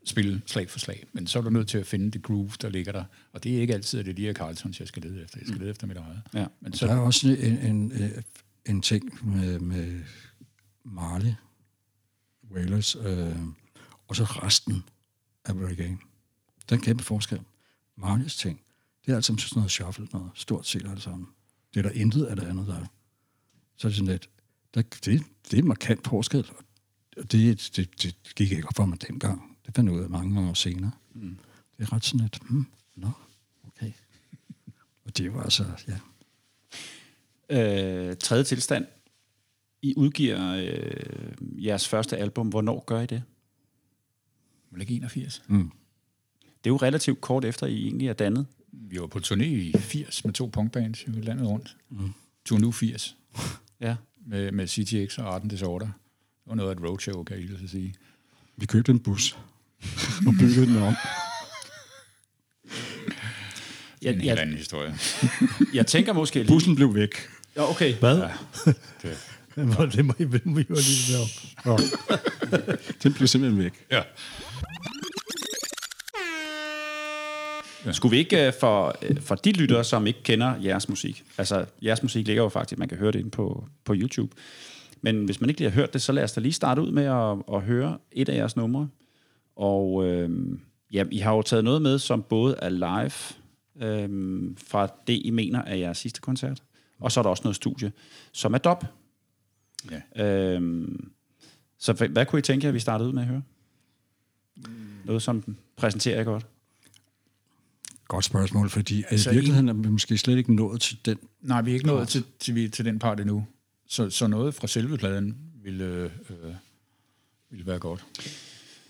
Spille slag for slag, men så er du nødt til at finde det groove, der ligger der. Og det er ikke altid, at det er de her Carltons, jeg skal lede efter. Jeg skal lede efter mit eget. Ja. Men så der er også en ting med Marley, Wailers, og så resten af reggae. Der er en kæmpe forskel. Marleys ting, det er altså sådan noget shuffle, noget stort set af det samme. Det er der intet af det andet, der er. Så er det sådan lidt, det er markant forskel, og det gik ikke op for mig dengang. Det fandt jeg ud af mange år senere. Mm. Det er ret sådan lidt, okay. Og det var altså, ja. Tredje tilstand. I udgiver jeres første album. Hvornår gør I det? Vel ikke 81. Mm. Det er jo relativt kort efter, I egentlig er dannet. Vi var på turné i 80 med 2 punkbands, vi landet rundt. Mm. Turné 80. Ja. Med CTX og Arden Disorder. Det var noget af et roadshow, kan jeg så sige. Vi købte en bus og byggede den om. En helt anden historie. Jeg tænker måske... Lige... Bussen blev væk. Ja, okay. Hvad? Ja, det må I vende, vi var lige der. Den blev simpelthen væk. Ja. Ja. Skulle vi ikke for de lyttere, som ikke kender jeres musik, altså jeres musik ligger jo faktisk, man kan høre det inde på YouTube, men hvis man ikke lige har hørt det, så lad os da lige starte ud med at høre et af jeres numre, og I har jo taget noget med, som både er live fra det, I mener er jeres sidste koncert, og så er der også noget studie, som er dub. Ja. Så hvad kunne I tænke jer, vi startede ud med at høre? Noget, som præsenterer jeg godt. Godt spørgsmål, fordi altså, i virkeligheden er vi måske slet ikke nået til den. Nej, vi er ikke nået til den part endnu. Så noget fra selve pladen ville være godt.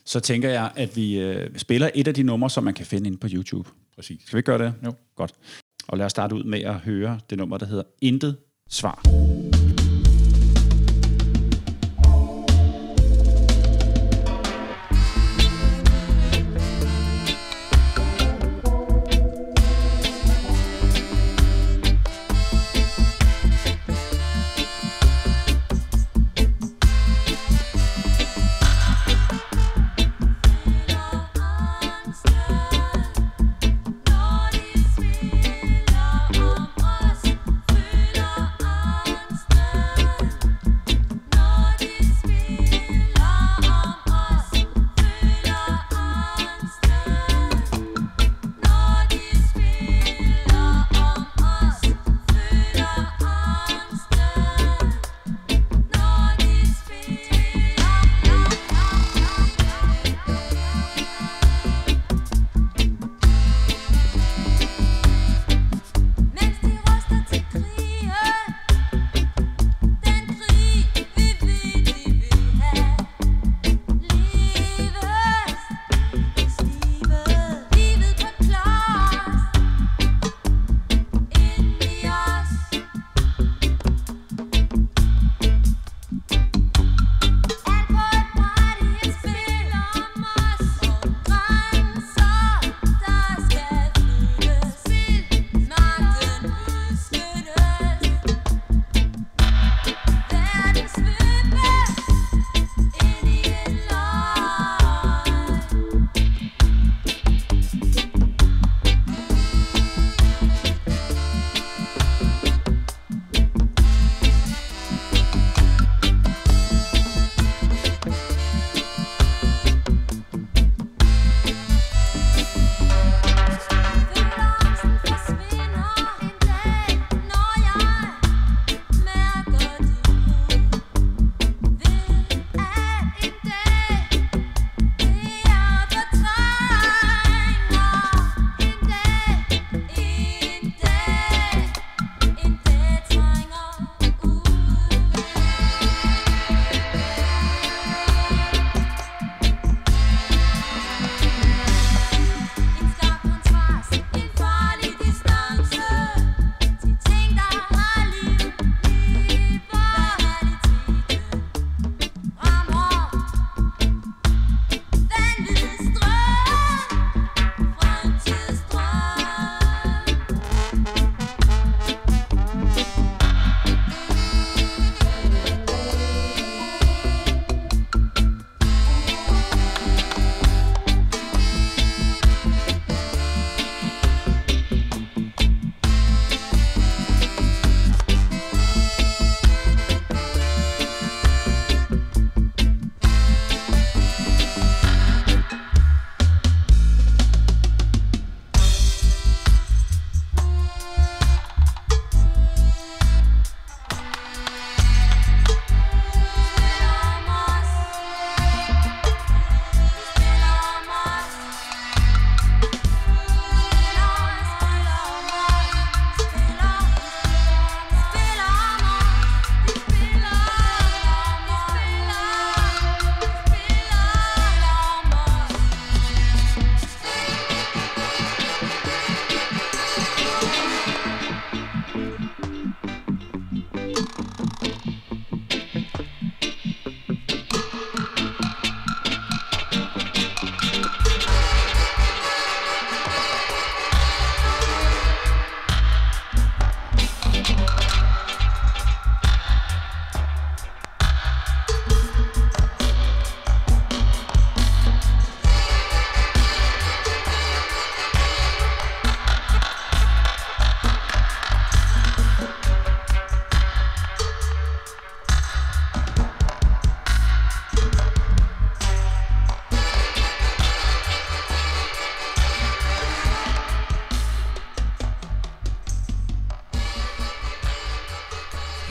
Så tænker jeg, at vi spiller et af de numre, som man kan finde inde på YouTube. Præcis. Skal vi gøre det? Jo. Godt. Og lad os starte ud med at høre det nummer, der hedder Intet Svar.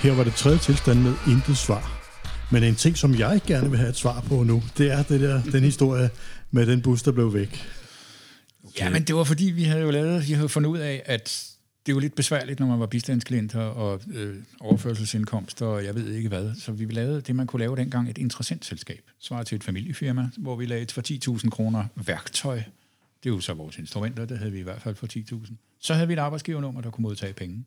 Her var det tredje tilstand med intet svar. Men en ting, som jeg gerne vil have et svar på nu, det er det der, den historie med den bus, der blev væk. Okay. Ja, men det var fordi, vi havde fundet ud af, at det var lidt besværligt, når man var bistandsklienter og overførselsindkomster, og jeg ved ikke hvad. Så vi lavede det, man kunne lave dengang, et interessentselskab. Svaret til et familiefirma, hvor vi lagde for 10.000 kroner værktøj. Det er jo så vores instrumenter, det havde vi i hvert fald for 10.000. Så havde vi et arbejdsgivernummer, der kunne modtage penge,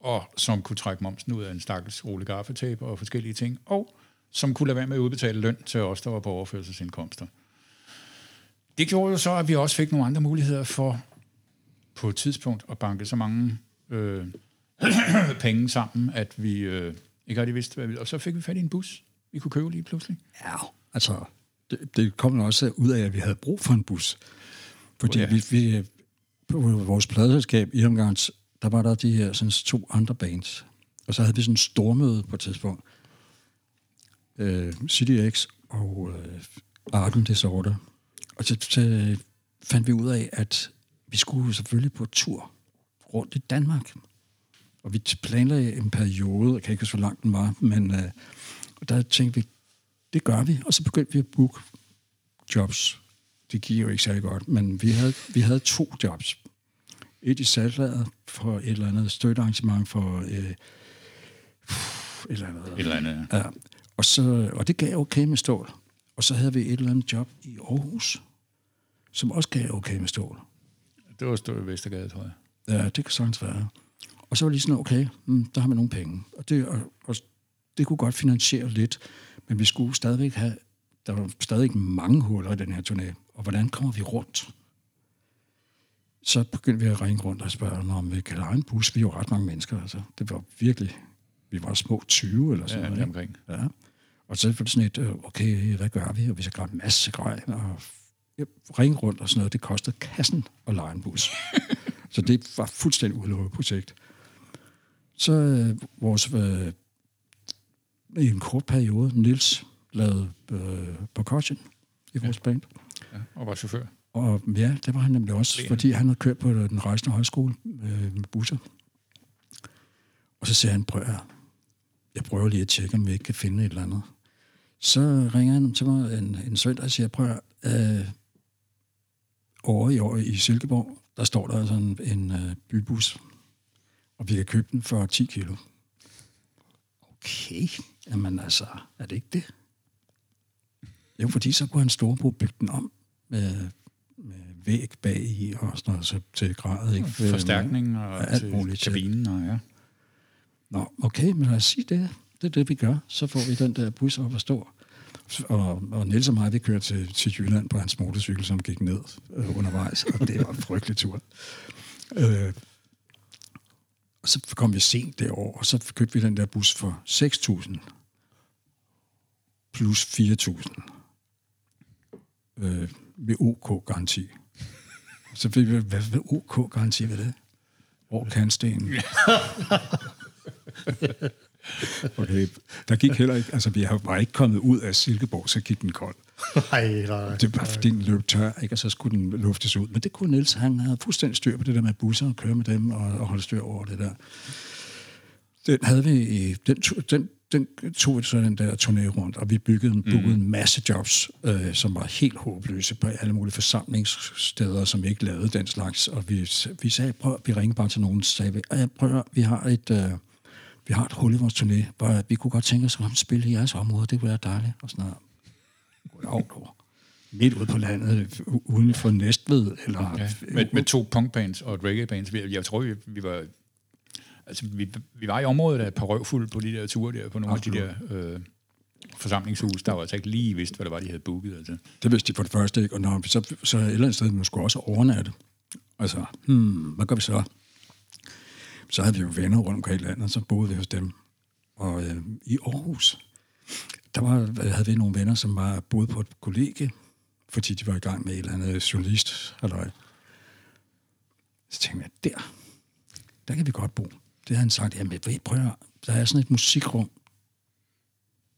og som kunne trække momsen ud af en stakkels oligarfetape og forskellige ting, og som kunne lade være med at udbetale løn til os, der var på overførselsindkomster. Det gjorde jo så, at vi også fik nogle andre muligheder for på et tidspunkt at banke så mange penge sammen, at vi ikke rigtig vidste, hvad vi ville. Og så fik vi fat i en bus, vi kunne købe lige pludselig. Ja, altså, det kom også ud af, at vi havde brug for en bus. Fordi vi på vores pladeselskab i omgangs, der var der de her sådan, to andre bands. Og så havde vi sådan en stormøde på et tidspunkt. CDX og Arden Disorder. Og så fandt vi ud af, at vi skulle selvfølgelig på tur rundt i Danmark. Og vi planlagde en periode, jeg kan ikke huske, hvor lang den var, men der tænkte vi, det gør vi. Og så begyndte vi at booke jobs. Det gik jo ikke særlig godt, men vi havde to jobs. Et i Saltlaget for et eller andet støttearrangement for et eller andet. Ja. Og det gav okay med stål. Og så havde vi et eller andet job i Aarhus, som også gav okay med stål. Det var stået i Vestergade, tror jeg. Ja, det kan sagtens være. Og så var lige sådan, okay, der har man nogle penge. Og det kunne godt finansiere lidt, men vi skulle stadigvæk have... Der var stadigvæk mange huller i den her turné. Og hvordan kommer vi rundt? Så begyndte vi at ringe rundt og spørge, om vi kan lege en bus. Vi var ret mange mennesker, altså. Det var virkelig... Vi var små 20 eller sådan noget. Ja, omkring. Ja. Og så var det sådan et, okay, hvad gør vi? Og vi skal gøre en masse grej, og ringe rundt og sådan noget. Det kostede kassen at lege en bus. Så det var fuldstændig udelukket projekt. Så i en kort periode, Niels lavede percussion i vores band. Ja, og var chauffør. Og ja, det var han nemlig også, fordi han havde kørt på den rejsende højskole med busser. Og så siger han, jeg prøver lige at tjekke, om vi ikke kan finde et eller andet. Så ringer han til mig en søndag og siger, over i år i Silkeborg, der står der sådan en bybus, og vi kan købe den for 10 kilo. Okay, jamen altså, er det ikke det? Jo, fordi så kunne han storebro bygge den om med væg bag i og sådan noget, så til gradet, ikke? Forstærkning og alt muligt til kabinen og ja. Nå, okay, men lad os sige det. Det er det, vi gør. Så får vi den der bus op at stå. Og Niels og mig, vi kørte til Jylland på hans motorcykel, som gik ned undervejs, og det var en frygtelig tur. Og så kom vi sent det år, og så købte vi den der bus for 6.000 plus 4.000 med OK-garanti. Så fik vi, hvad med OK-garanti ved det? Hvor kantstenen? Okay, der gik heller ikke, altså vi var ikke kommet ud af Silkeborg, så gik den kold. Nej. Det var fordi den løb tør, ikke? Og så skulle den luftes ud. Men det kunne Niels, han havde fuldstændig styr på det der med busser og køre med dem og holde styr over det der. Den havde vi i, den tog så den der turné rundt, og vi byggede en masse jobs, som var helt håbløse på alle mulige forsamlingssteder, som ikke lavede den slags. Og vi sagde, vi ringede bare til nogen, sagde vi, vi har et... Vi har et hul i vores turné, bare vi kunne godt tænke os at spille i jeres område, det kunne være dejligt, og sådan noget. Midt ude på landet, uden for Næstved, eller... Ja, med to punkbands og et reggae-bands. Jeg tror, vi var... Altså, vi var i området af et par røvfulde på de der ture der, på nogle af de der forsamlingshus, der var altså ikke lige vidst, hvad det var, de havde booket. Altså. Det vidste de for det første ikke, og når vi så et eller andet sted, man skulle også overnatte. Altså, hvad gør vi så? Så havde vi jo venner rundt omkring i landet, og så boede vi hos dem. Og i Aarhus, havde vi nogle venner, som var boede på et kollegie, fordi de var i gang med et eller andet journalist. Eller. Så tænkte jeg, der kan vi godt bo. Det havde han sagt, jamen prøv at, der er sådan et musikrum.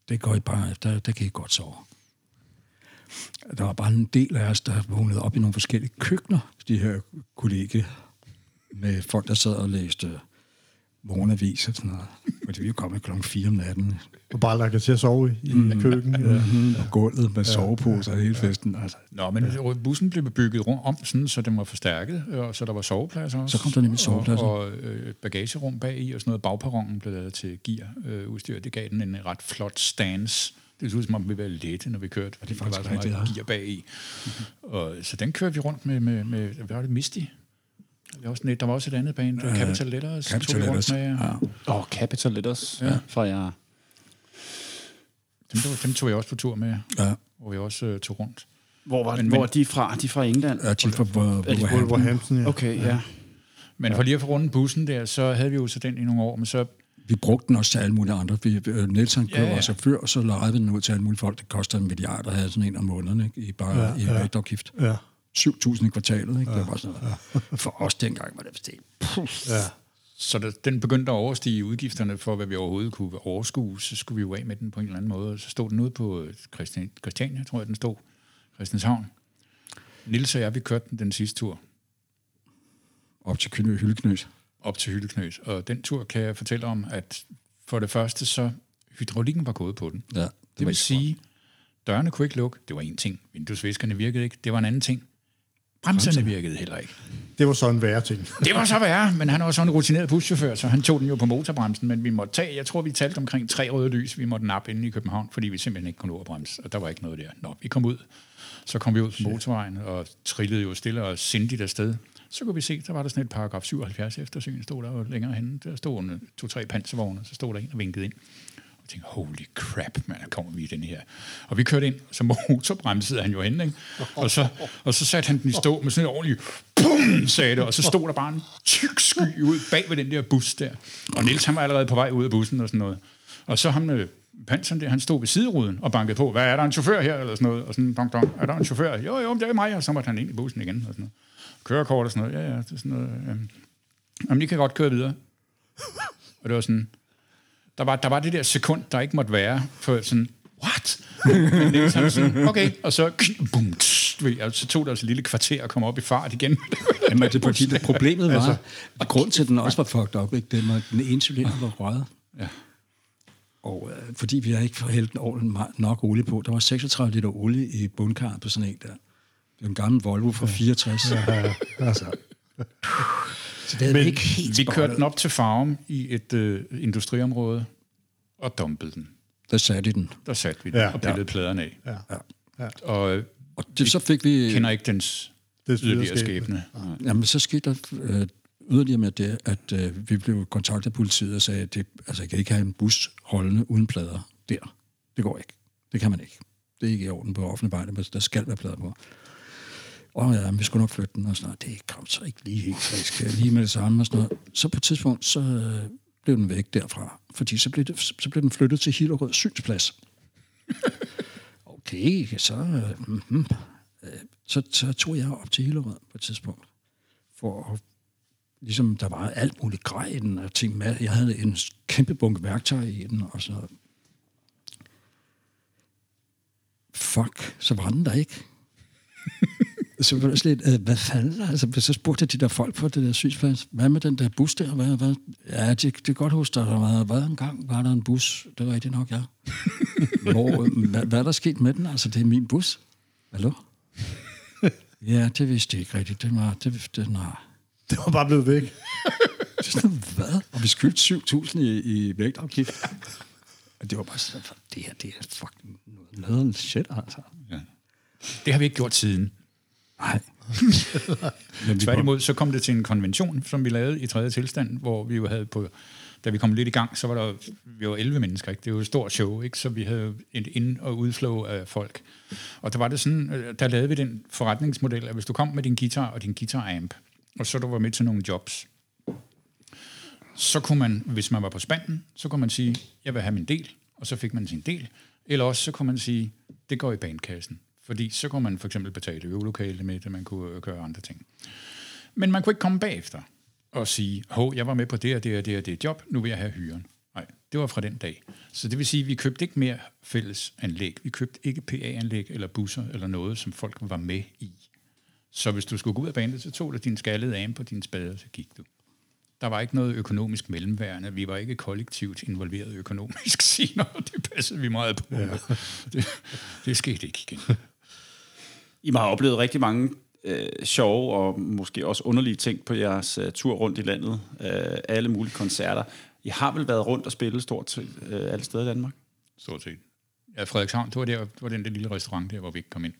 Det går I bare, der kan I godt sove. Der var bare en del af os, der vågnede op i nogle forskellige køkkener, de her kollegier. Med folk, der sad og læste morgenavis og sådan noget. men vi er jo kommet klokken 4 om natten. Og bare lagt til at sove i køkken. Ja. Og gulvet med soveposer hele festen. Altså. Nå, men bussen blev bygget rundt om, sådan, så den var forstærket, og så der var sovepladser også. Så kom der nemlig sovepladser. Og bagagerum bagi, og sådan noget. Bagperronen blev lavet til gearudstyr. Det gav den en ret flot stance. Det så ud som om, vi var lette, når vi kørte. Og det var så meget gear bagi. Og, så den kørte vi rundt med hvad var det, Misty? Der var også et andet band, Capital Letters. Capital Letters. Capital Letters, fra jer. Dem tog jeg også på tur med, hvor vi også tog rundt. Hvor er de fra? De er fra England? Ja, de er fra Wolverhampton, ja. Okay, ja. Men for lige at få rundt bussen der, så havde vi jo så den i nogle år, men så... Vi brugte den også til alle mulige andre. Nielsen købte også før, og så lejede vi den ud til alle mulige folk. Det kostede 1 milliard at have sådan en om måneden, ikke? I bare i vægtafgift. 7.000 i kvartalet, ikke? Det var sådan noget. For os dengang var det bestemt. Så den begyndte at overstige udgifterne for, hvad vi overhovedet kunne overskue. Så skulle vi jo af med den på en eller anden måde. Så stod den ude på Christiania, tror jeg, den stod. Christianshavn. Nils og jeg, vi kørte den sidste tur. Op til Hyldeknøs. Op til Hyldeknøs. Og den tur kan jeg fortælle om, at for det første, så hydraulikken var gået på den. Ja, det vil sige, dørene kunne ikke lukke. Det var en ting. Vinduesviskerne virkede ikke. Det var en anden ting. Bremserne virkede heller ikke. Det var så en værre ting. Det var så værre, men han var så en rutineret buschauffør, så han tog den jo på motorbremsen, men vi måtte tage, jeg tror vi talte omkring 3 røde lys, vi måtte nappe inde i København, fordi vi simpelthen ikke kunne nå at bremse, og der var ikke noget der. Nå, vi kom ud, så kom vi ud på motorvejen, og trillede jo stille og sindigt afsted. Så kunne vi se, der var der sådan et paragraf 77 eftersyn, stod der jo længere henne, der stod 2-3 panservogne, så stod der en og vinkede ind. Jeg tænkte, holy crap, man, der kommer vi i den her. Og vi kørte ind, så motorbremsede han jo hen, ikke? Og så satte han den i stå med sådan et ordentligt pum, sagde det, og så stod der bare en tyk sky ud bag ved den der bus der. Og Niels, han var allerede på vej ud af bussen og sådan noget. Og så ham med panseren der, han stod ved sideruden og bankede på, hvad er der en chauffør her, eller sådan noget, og sådan, dong, dong, er der en chauffør? Jo, det er mig, og så måtte han ind i bussen igen, og sådan noget. Kørekort og sådan noget, ja, det er sådan noget, jamen, de kan godt køre videre. Og det var sådan... Der var det der sekund, der ikke måtte være, for sådan, what? Men det var sådan, okay, og så, boom, tss, så tog der også et lille kvarter og kom op i fart igen. Jamen, det problemet var, altså, og grund til, at den også var fucked up, ikke? Den ene cylinder var røget. Ja. Og fordi vi havde ikke hældt nok olie på, der var 36 liter olie i bundkarret på sådan en der. Det var en gammel Volvo fra 64. Altså... Men vi kørte den op til Farum i et industriområde og dumpede den. Der satte vi den og pillede pladerne af. Og så fik vi... kender ikke dens yderligere skæbne. Jamen, så skete der yderligere med det, at vi blev kontaktet af politiet og sagde, at det, altså, jeg kan ikke have en bus holdende uden plader der. Det går ikke. Det kan man ikke. Det er ikke i orden på offentlig vej, men der skal være plader på. Men vi skulle nok flytte den, og sådan noget. Det kom så ikke lige helt frisk, lige med det samme, og sådan noget. Så på et tidspunkt, så blev den væk derfra, fordi så blev den flyttet til Hillerød Synsplads. Okay, så tog jeg op til Hillerød på et tidspunkt, for at, ligesom der var alt muligt grej i den, og ting med, jeg havde en kæmpe bunke værktøj i den, og sådan noget. Fuck, så var den der ikke. Så var det lidt, hvad fanden? Altså, så spurgte de der folk på det der synsplads, hvad med den der bus der? Hvad? Ja, det er godt huske, der var en gang, var der en bus, det var rigtigt nok, ja. Hvad er der sket med den? Altså, det er min bus. Hallo? Ja, det vidste jeg ikke rigtigt. Det var bare blevet væk. Hvad? Og vi skyldte 7.000 i vægtafgift. Det var bare sådan, det er fucking noget shit, altså. Ja. Det har vi ikke gjort siden. Nej. Tværtimod, så kom det til en konvention, som vi lavede i tredje tilstand, hvor vi jo havde på... Da vi kom lidt i gang, så var der... Vi var 11 mennesker, ikke? Det var jo et stort show, ikke? Så vi havde et ind- og udflow af folk. Og der var det sådan... Der lavede vi den forretningsmodel, at hvis du kom med din guitar og din guitaramp, og så du var med til nogle jobs, så kunne man, hvis man var på spanden, så kunne man sige, jeg vil have min del, og så fik man sin del. Eller også, så kunne man sige, det går i bandkassen. Fordi så kunne man for eksempel betale øvelokale med det, man kunne gøre andre ting. Men man kunne ikke komme bagefter og sige, hov, jeg var med på det og det og det og det job, nu vil jeg have hyren. Nej, det var fra den dag. Så det vil sige, at vi købte ikke mere fælles anlæg. Vi købte ikke PA-anlæg eller busser eller noget, som folk var med i. Så hvis du skulle gå ud af bandet, så tog du din skallede amp på din spade, og så gik du. Der var ikke noget økonomisk mellemværende. Vi var ikke kollektivt involveret økonomisk senere, og det passede vi meget på. Ja. Det skete ikke igen. I har oplevet rigtig mange sjove og måske også underlige ting på jeres tur rundt i landet. Alle mulige koncerter. I har vel været rundt og spillet stort set alle steder i Danmark? Stort set. Ja, Frederikshavn, det var den der lille restaurant der, hvor vi ikke kom ind.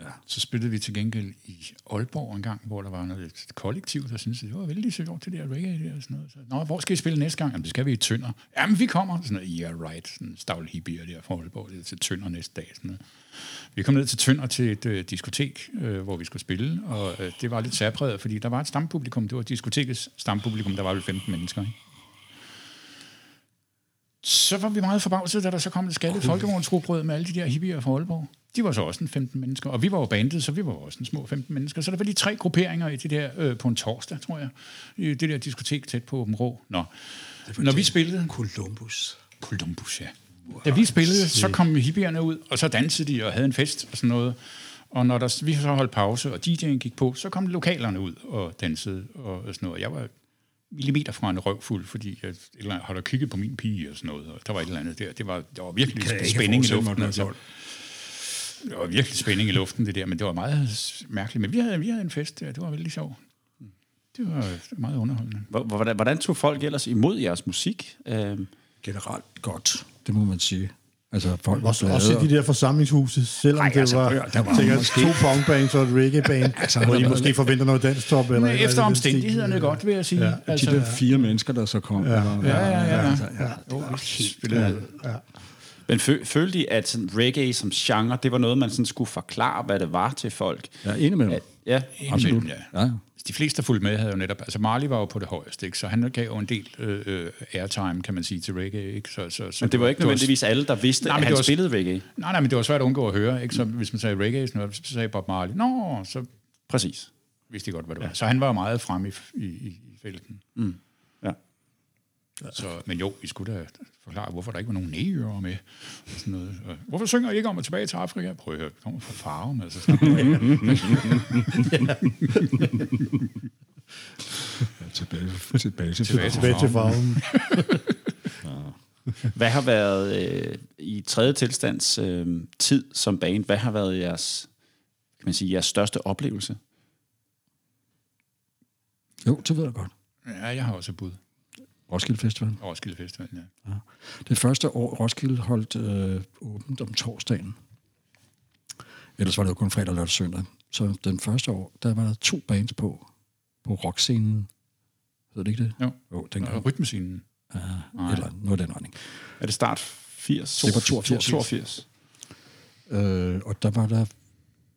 Ja. Så spillede vi til gengæld i Aalborg en gang, hvor der var noget kollektiv, der syntes, det var vældig sjovt, det der reggae der og sådan noget. Så, nå, hvor skal I spille næste gang? Jamen, det skal vi i Tønder. Jamen, vi kommer. Sådan noget, yeah, right. Sådan stavl hippier der fra Aalborg, det til Tønder næste dag. Sådan noget. Vi kom ned til Tønder til et diskotek, hvor vi skulle spille, og det var lidt særpræget, fordi der var et stampublikum. Det var diskotekets stampublikum, der var vel 15 mennesker, ikke? Så var vi meget forbavset, da der så kom et skattet folkevognsrugbrød med alle de der hippier fra Aalborg. De var så også en 15 mennesker, og vi var jo bandet, så vi var også en små 15 mennesker. Så der var lige 3 grupperinger i det der på en torsdag, tror jeg. I det der diskotek tæt på Åben Rå. Nå. Når vi spillede... Columbus, ja. Wow. Da vi spillede, så kom hippierne ud, og så dansede de og havde en fest og sådan noget. Og når der, vi så holdt pause, og DJ'en gik på, så kom lokalerne ud og dansede og sådan noget. Jeg var millimeter fra en røvfuld, fordi jeg har da kigget på min pige og sådan noget, og der var et eller andet der. Der var virkelig spænding i luften. Det var virkelig spænding i luften, det der, men det var meget mærkeligt. Men vi havde en fest der, det var vældig sjovt. Det var meget underholdende. Hvordan tog folk ellers imod jeres musik? Generelt godt, det må man sige. Altså, folk var glade. Også i de der forsamlingshuse, selvom der var sikkert 2 punkbands og et reggae-band, hvor I måske forventer noget danstop. Eller efter omstændighederne godt, vil jeg sige. Ja, altså, de der 4 mennesker, der så kom. Ja. Men følte I, at sådan reggae som genre, det var noget, man sådan skulle forklare, hvad det var til folk? Ja, indimellem. Ja, absolut. Ja. De fleste, der fulgte med, havde jo netop... Altså, Marley var jo på det højeste, ikke? Så han gav jo en del airtime, kan man sige, til reggae, ikke? Men det var ikke nødvendigvis alle, der vidste, at han spillede reggae. Nej, men det var svært at undgå at høre, ikke? Så hvis man sagde reggae, så sagde Bob Marley, nå, så... Præcis. Vidste de godt, hvad det var. Så han var meget fremme i felten. Mm. Så, men jo, vi skulle da forklare, hvorfor der ikke var nogen næører med. Og sådan noget. Hvorfor synger I ikke om at tilbage til Afrika? Prøv at høre, vi kommer fra Farum. Altså, tilbage til Farum. Hvad har været i tredje tilstands tid som band? Hvad har været jeres, kan man sige, jeres største oplevelse? Jo, det ved jeg godt. Ja, jeg har også bud. Roskilde Festival, ja. Det første år, Roskilde holdt åbent om torsdagen. Ellers var det jo kun fredag, lørdag og søndag. Så den første år, der var der 2 bands på rockscenen. Hed det ikke det? Jo, dengang. Rytmescenen. Ja, eller noget af den retning. Er det start 80? Det var 82. Og der var der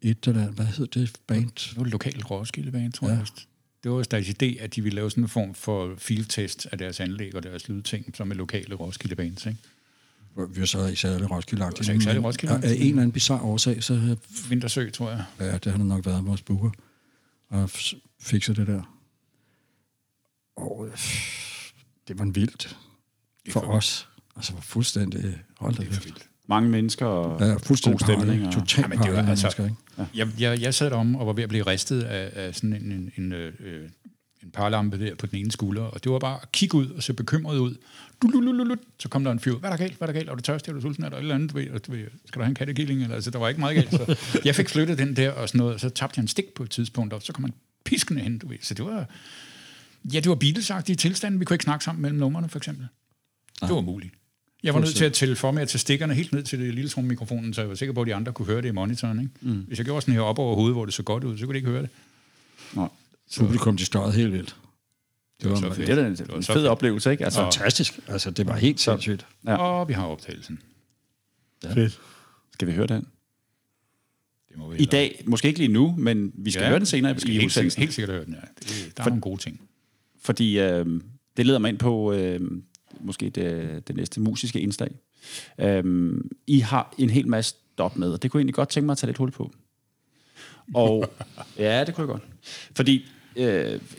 et eller andet, hvad hed det band? Det var et lokalt Roskilde band, tror jeg. Det var deres idé, at de ville lave sådan en form for fieldtest af deres anlæg og deres lydting, som er lokale Roskilde-bands, ikke? Vi var så ikke særlig Roskilde-agtigt. Af en eller anden bizarre årsag, så... Vintersø, tror jeg. Ja, det har nok været vores booker. Og fikser det der. Og det var en vildt for os. Altså, var fuldstændig... Hold da vildt. Mange mennesker og fuldstændig stemning. Totalt parrede mennesker, ikke? Ja. Jeg sad deromme og var ved at blive ristet af sådan en parlampe der på den ene skulder, og det var bare at kigge ud og se bekymret ud. Så kom der en fyr. Hvad er der galt? Er du tørst? Er du sulten? Er der et eller andet? Skal du have en kattekilling? Altså, der var ikke meget galt. Så jeg fik flyttet den der og sådan noget, og så tabte jeg en stik på et tidspunkt, og så kom man piskende hen, du ved. Så det var... Ja, det var Beatles-agtige tilstanden. Vi kunne ikke snakke sammen mellem numrene, for eksempel. Det var umuligt. Jeg var nødt til at tælle for mig til stikkerne helt ned til det lille trommikrofonen, så jeg var sikker på, at de andre kunne høre det i monitoren. Ikke? Mm. Hvis jeg gjorde sådan her op over hovedet, hvor det så godt ud, så kunne de ikke høre det. Nej. Så publikum, de stod helt vildt. Det var en fed oplevelse, ikke? Altså, fantastisk. Altså, det var helt sindssygt. Ja. Og vi har optagelsen. Ja. Fedt. Skal vi høre den? Det må vi i dag, måske ikke lige nu, men vi skal høre den senere. Vi skal helt sikkert høre den, ja. Der er nogle gode ting. Fordi det leder mig ind på... måske det næste musiske indslag. I har en hel masse dop med, og det kunne jeg egentlig godt tænke mig at tage lidt hul på. Og ja, det kunne jeg godt. Fordi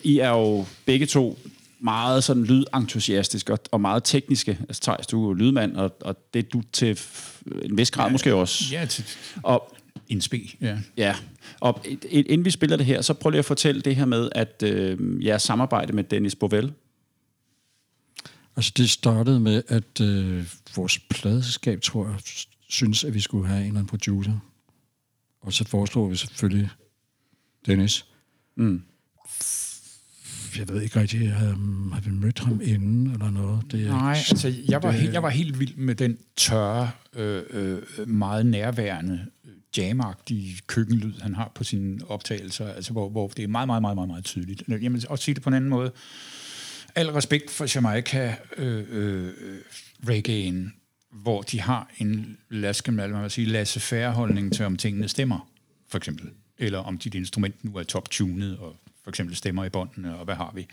I er jo begge to meget sådan lydentusiastiske og meget tekniske. Altså Thijs, du er jo lydmand, og det er du til en vis grad måske også. Ja, og En spe, ja. Ja, og inden vi spiller det her, så prøv lige at fortælle det her med, at jeres samarbejde med Dennis Bovell. Altså, det startede med, at vores pladeselskab, tror jeg, synes, at vi skulle have en eller anden producer. Og så foreslår vi selvfølgelig Dennis. Mm. Jeg ved ikke rigtig, har vi mødt ham inden eller noget? Jeg var helt vild med den tørre, meget nærværende, jamagtige køkkenlyd, han har på sine optagelser, altså, hvor det er meget, meget, meget, meget, meget tydeligt. Jamen, også sige det på en anden måde. Al respekt for Jamaica reggaeen, hvor de har en laissez-faire holdning til, om tingene stemmer, for eksempel. Eller om dit instrument nu er top-tunet, og for eksempel stemmer i båndene, og hvad har vi.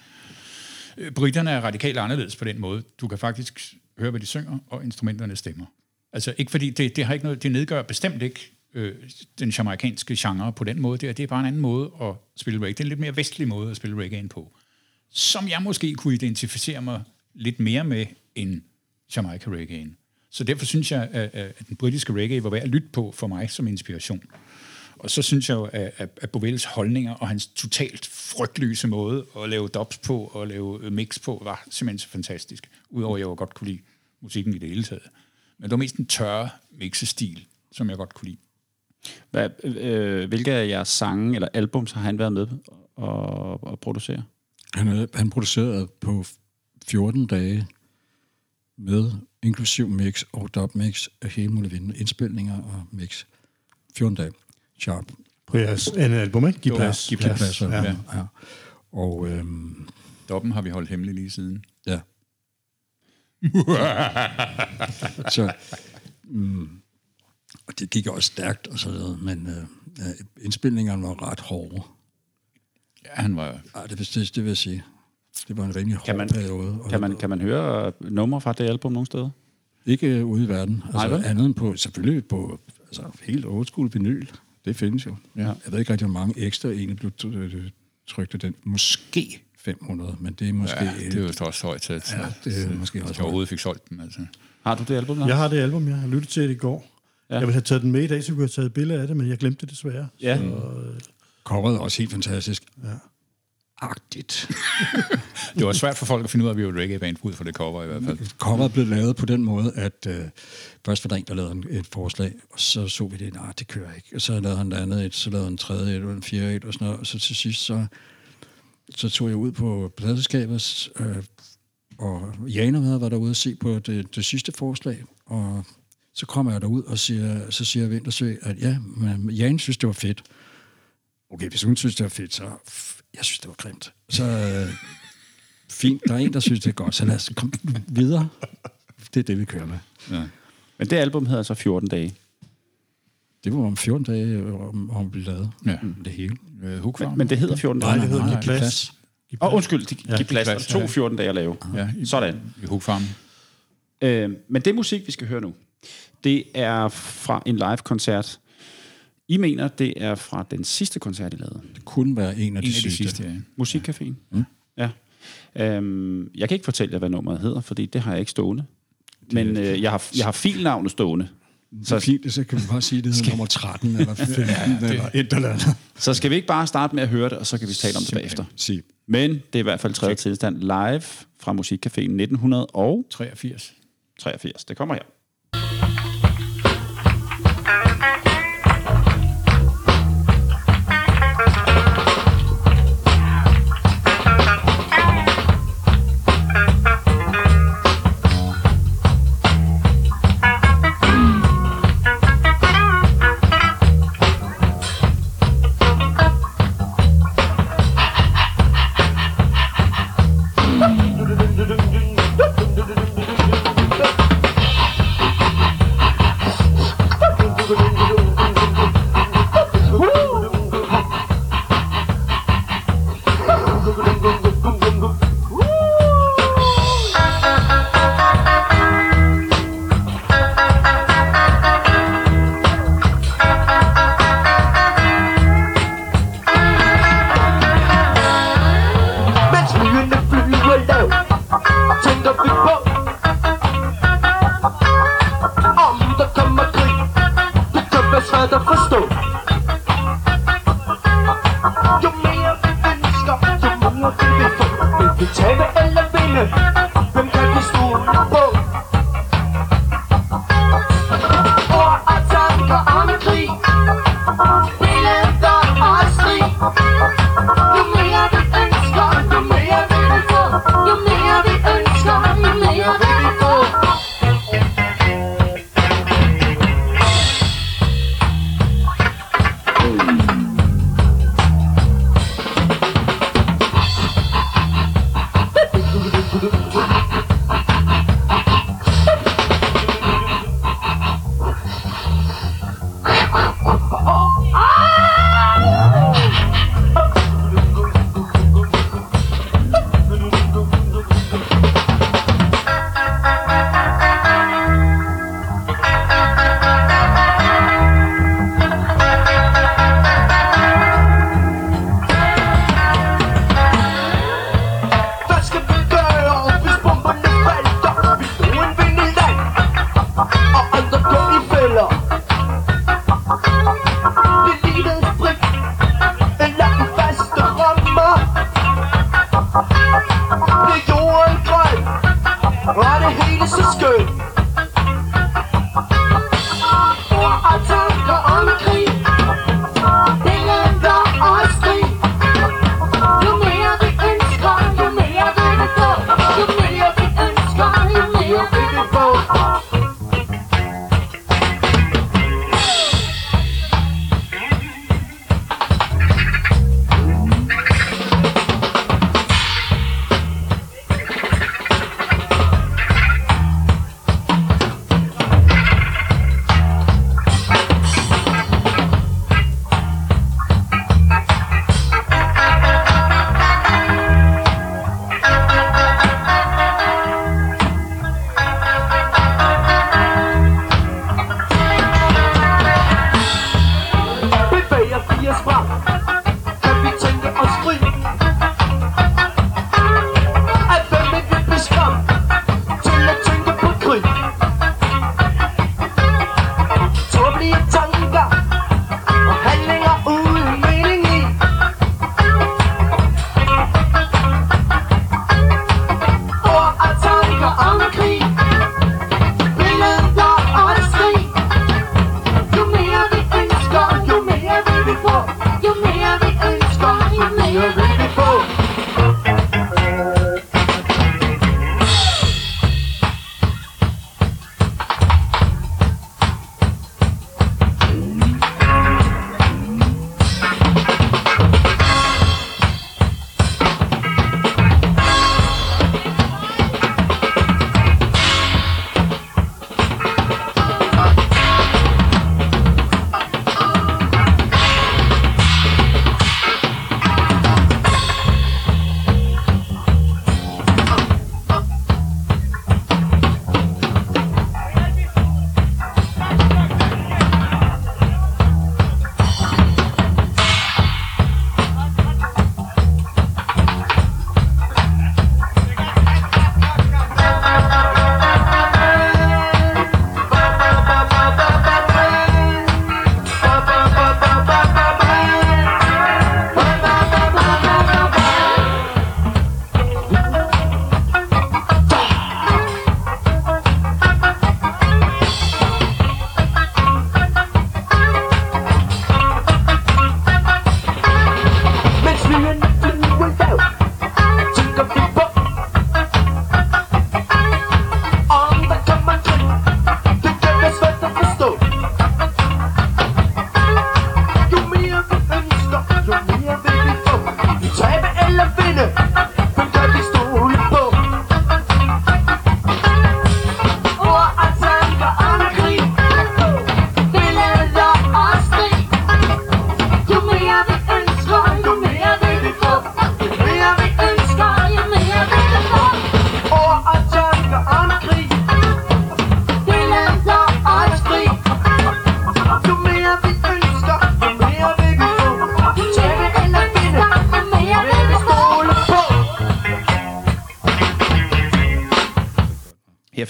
Briterne er radikalt anderledes på den måde. Du kan faktisk høre, hvad de synger, og instrumenterne stemmer. Altså ikke fordi, det har ikke noget, det nedgør bestemt ikke den jamaicanske genre på den måde. Det er bare en anden måde at spille reggae. Det er en lidt mere vestlig måde at spille reggae på, som jeg måske kunne identificere mig lidt mere med end Jamaica reggaeen. Så derfor synes jeg, at den britiske reggae var værd at lytte på for mig som inspiration. Og så synes jeg jo, at Bovels holdninger og hans totalt frygtløse måde at lave dubs på og lave mix på, var simpelthen så fantastisk. Udover at jeg jo godt kunne lide musikken i det hele taget. Men det var mest en tørre mixestil, som jeg godt kunne lide. Hvilke af jeres sange eller albums har han været med at producere? Han producerede på 14 dage med inklusiv mix og dubmix af hele muligheden, indspilninger og mix. 14 dage. Sharp. På jeres andet album, ikke? Giv plads. Ja. Og doppen har vi holdt hemmelig lige siden. Ja. Så og det gik også stærkt og sådan noget, men indspilningerne var ret hårde. Ja, han var... Ej, det vil jeg sige. Det var en rimelig hård periode. Kan man høre numre fra det album nogle steder? Ikke ude i verden. Altså, andet end på, selvfølgelig på helt old school vinyl. Det findes jo. Ja. Jeg ved ikke rigtig, hvor mange ekstra egentlig blev trykt af den. Måske 500, men det er måske... Ja, det er jo også højt tæt. Ja, det er måske også højt. Jeg overhovedet fik solgt den, altså. Har du det album, Lars? Jeg har det album, jeg har lyttet til det i går. Ja. Jeg ville have taget den med i dag, så jeg kunne have taget et billede af det, men jeg glemte det desværre. Ja. Coveret er også helt fantastisk. Ja. Agtigt. Det var svært for folk at finde ud af, at vi var et reggae-band ud for det cover i hvert fald. Coveret blev lavet på den måde, at først var der en, der lavede et forslag, og så vi det, nej, det kører ikke. Og så lavede han det andet et, så lavede han tredje et, og en fjerde et, og sådan noget. Og så til sidst, så tog jeg ud på pladeselskabet, og Janum var derude og se på det sidste forslag, og så kommer jeg derud, og så siger Vintersø, at ja, men Jan synes, det var fedt. Okay, hvis hun synes, det var fedt, så... Jeg synes, det var grimt. Så fint, der er en, der synes, det er godt. Så lad os komme videre. Det er det, vi kører med. Ja. Men det album hedder så 14 dage. Det var om 14 dage, om vi lavede det hele. Men det hedder 14 dage. Nej, det hedder Giv Plads. Og undskyld, Giv Plads. Der tog 14 dage at lave. Ja, sådan. I Hugfarmen. Men det musik, vi skal høre nu, det er fra en live-koncert. I mener, det er fra den sidste koncert, I lavede? Det kunne være en af de sidste. Ja. Musikcaféen? Ja. Jeg kan ikke fortælle jer, hvad nummeret hedder, fordi det har jeg ikke stående. Men jeg har filnavnet stående. Så kan vi bare sige, det hedder nummer 13 eller 15 eller et eller andet. Så skal vi ikke bare starte med at høre det, og så kan vi tale om det bagefter. Men det er i hvert fald tredje tilstand live fra Musikcaféen 1983. Det kommer her. Stop!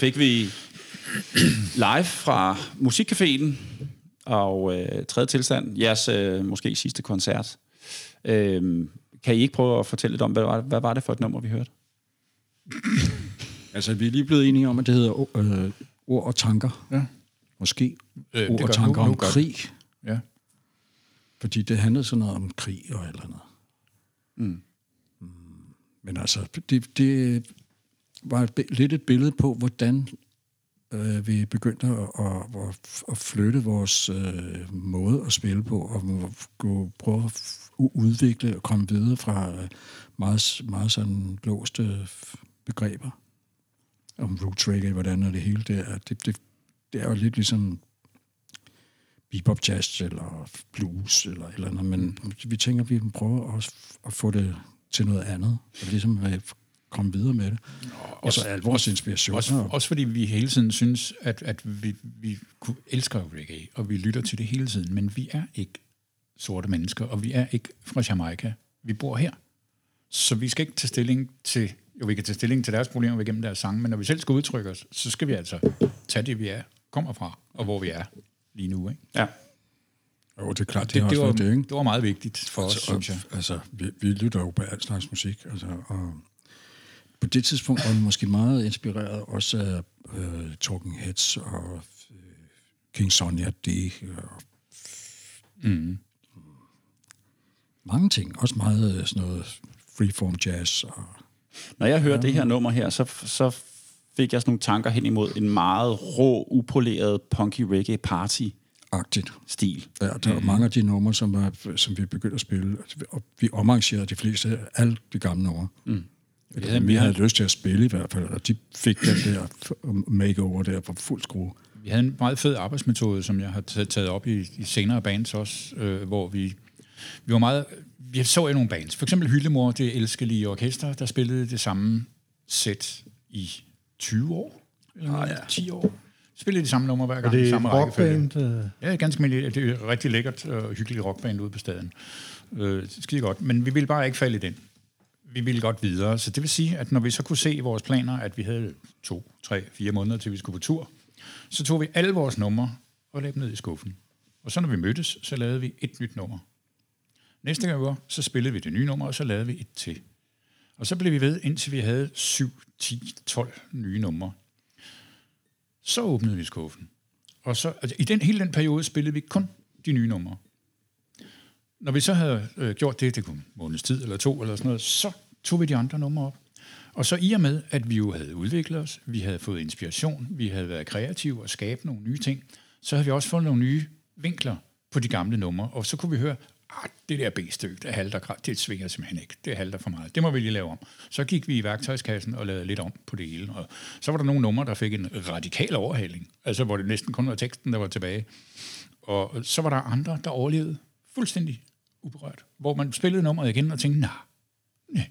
her fik vi live fra Musikcaféen og tredje tilstand, jeres måske sidste koncert. Kan I ikke prøve at fortælle lidt om, hvad var det for et nummer, vi hørte? Altså, vi er lige blevet enige om, at det hedder Ord og Tanker. Ja. Måske Ord og Tanker om krig. Ja. Fordi det handlede sådan noget om krig og et eller andet. Mm. Men altså, det var lidt et billede på, hvordan vi begyndte at flytte vores måde at spille på, og prøve at udvikle og komme videre fra meget, meget sådan låste begreber om roots reggae, hvordan og det hele der. Det er jo lidt ligesom bebop jazz eller blues eller andet, men vi tænker, at vi prøver at få det til noget andet, og ligesom komme videre med det. Og så al vores inspiration. Også fordi vi hele tiden synes, at vi elsker reggae, og vi lytter til det hele tiden, men vi er ikke sorte mennesker, og vi er ikke fra Jamaica. Vi bor her. Så vi skal ikke tage stilling til, jo, vi kan tage stilling til deres problemer gennem deres sange, men når vi selv skal udtrykke os, så skal vi altså tage det, vi er, kommer fra, og hvor vi er lige nu, ikke? Ja. Jo, det er klart, det var meget vigtigt for os, synes jeg. Altså, vi lytter jo på al slags musik, altså, og på det tidspunkt var vi måske meget inspireret også af Talking Heads og King Sonja D. og mange ting, også meget sådan noget freeform jazz. Og når jeg hører det her nummer her, så fik jeg sådan nogle tanker hen imod en meget rå, upoleret punky reggae party stil. Ja, der var mange af de numre, som vi begyndte at spille, og vi omarrangerede de fleste, alle de gamle numre. Mm. Ja, vi havde lyst til at spille i hvert fald, og de fik den der makeover der på fuld skrue. Vi havde en meget fed arbejdsmetode, som jeg har taget op i senere bands også, hvor vi var meget. Vi så i nogle bands. For eksempel Hyldemor, det elskelige orkester, der spillede det samme sæt i 20 år, eller 10 år. Spillede de samme nummer hver gang. Det er samme rockband? Ja, ganske mindre. Det er rigtig lækkert og hyggeligt rockband ude på staden. Skide godt. Men vi ville bare ikke falde i den. Vi ville godt videre. Så det vil sige, at når vi så kunne se i vores planer, at vi havde 2, 3, 4 måneder, til vi skulle på tur, så tog vi alle vores numre og lagde dem ned i skuffen. Og så når vi mødtes, så lavede vi et nyt nummer. Næste gang vi var, så spillede vi det nye nummer, og så lavede vi et til. Og så blev vi ved, indtil vi havde 7, 10, 12 nye numre. Så åbnede vi skuffen. Og så, altså, i hele den periode spillede vi kun de nye numre. Når vi så havde gjort det kunne måneds tid eller 2 eller sådan noget, så tog vi de andre numre op. Og så i og med, at vi jo havde udviklet os, vi havde fået inspiration, vi havde været kreative og skabt nogle nye ting, så havde vi også fået nogle nye vinkler på de gamle numre, og så kunne vi høre, det der B-stykke, det halter, det svinger simpelthen ikke, det halter for meget, det må vi lige lave om. Så gik vi i værktøjskassen og lavede lidt om på det hele, og så var der nogle numre, der fik en radikal overhaling, altså hvor det næsten kun var teksten, der var tilbage. Og så var der andre, der overlevede fuldstændig uberørt, hvor man spillede nummeret igen og tænkte, nej,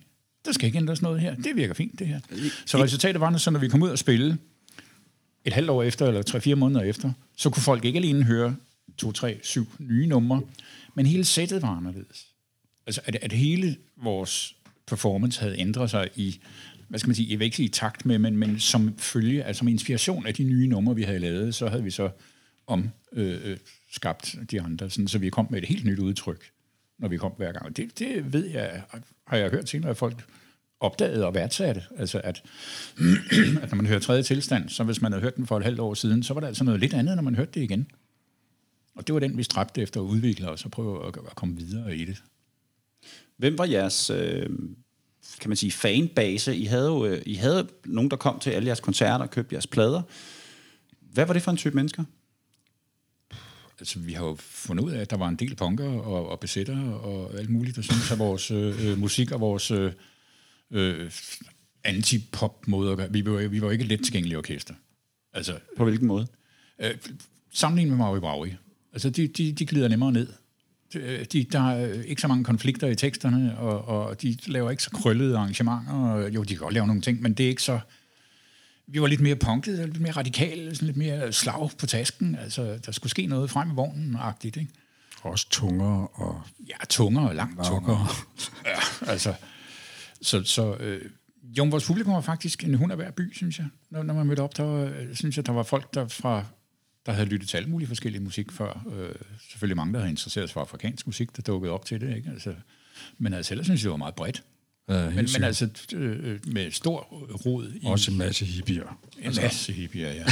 der skal ikke ændres noget her, det virker fint det her. Så resultatet var, når vi kom ud og spille et halvt år efter, eller 3-4 måneder efter, så kunne folk ikke alene høre 2, 3, 7 nye numre, men hele sættet var anderledes. Altså, at hele vores performance havde ændret sig i, hvad skal man sige, ikke i takt med, men som følge, altså som inspiration af de nye numre, vi havde lavet, så havde vi så skabt de andre, sådan, så vi kom med et helt nyt udtryk, når vi kom hver gang. Og det ved jeg, har jeg hørt senere, at folk opdagede og værdsatte. Altså, at når man hører tredje tilstand, så hvis man havde hørt den for et halvt år siden, så var der altså noget lidt andet, når man hørte det igen. Og det var den, vi stræbte efter at udvikle os og prøve at komme videre i det. Hvem var jeres, kan man sige, fanbase? I havde nogen, der kom til alle jeres koncerter og købte jeres plader. Hvad var det for en type mennesker? Altså, vi har jo fundet ud af, at der var en del punker og besætter og alt muligt, der synes, at vores musik og vores anti-pop-måde at gøre. Vi var ikke et let tilgængeligt orkester. Altså, på hvilken måde? Sammenlignet med Maui Braui. Altså, de glider nemmere ned. Der er ikke så mange konflikter i teksterne, og de laver ikke så krøllede arrangementer. Og, jo, de kan godt lave nogle ting, men det er ikke så. Vi var lidt mere punkede, lidt mere radikale, sådan lidt mere slag på tasken. Altså, der skulle ske noget frem i vognen-agtigt, ikke? Også tungere og. Ja, tungere og langt tungere. Ja, altså. Så Jo, vores publikum var faktisk en hund af hver by, synes jeg. Når man mødte op, der synes jeg, der var folk, der havde lyttet til alle mulige forskellige musik før. Selvfølgelig mange, der havde interesseret sig for afrikansk musik, der dukkede op til det. Ikke? Altså, men altså, ellers synes jeg, det var meget bredt. Men altså med stor rod i... Også en masse hippier. En masse hippier, ja.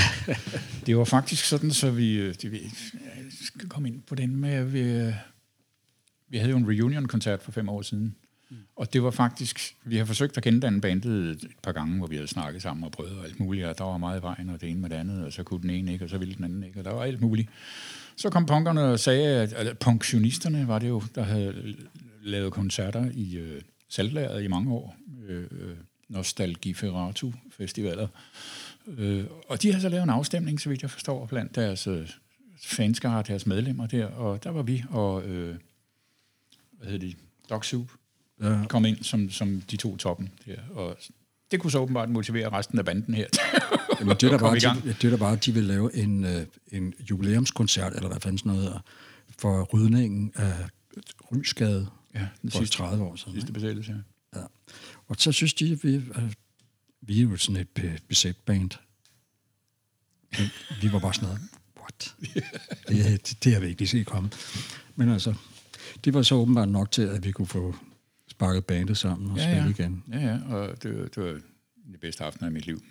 Det var faktisk sådan, så vi skal komme ind på den med, at vi havde jo en reunion-koncert for 5 år siden. Og det var faktisk... Vi har forsøgt at kende den bandet et par gange, hvor vi havde snakket sammen og prøvet og alt muligt, og der var meget i vejen, og det ene med det andet, og så kunne den ene ikke, og så ville den anden ikke, og der var alt muligt. Så kom punkerne og sagde, at punktionisterne var det jo, der havde lavet koncerter i saltlæret i mange år, Nostalgiferatu-festivaler. Og de havde så lavet en afstemning, så vidt jeg forstår, blandt deres fanskare, deres medlemmer der, og der var vi, og hvad hed de? Dogsoup. Ja. Kom ind som de to toppen der, og det kunne så åbenbart motivere resten af banden her. Jamen, det er bare, at de vil lave en jubilæumskoncert, eller der fandt noget for rydningen af Rysgade, ja, den for sidste, 30 år siden. Sidste besættelse, ja. Ja. Og så synes de, at vi er jo sådan et besæt band. Vi var bare sådan noget, what? Det har vi ikke set komme. Men altså, det var så åbenbart nok til, at vi kunne få sparket bandet sammen og spille igen. Ja, og det var den bedste aften af mit liv.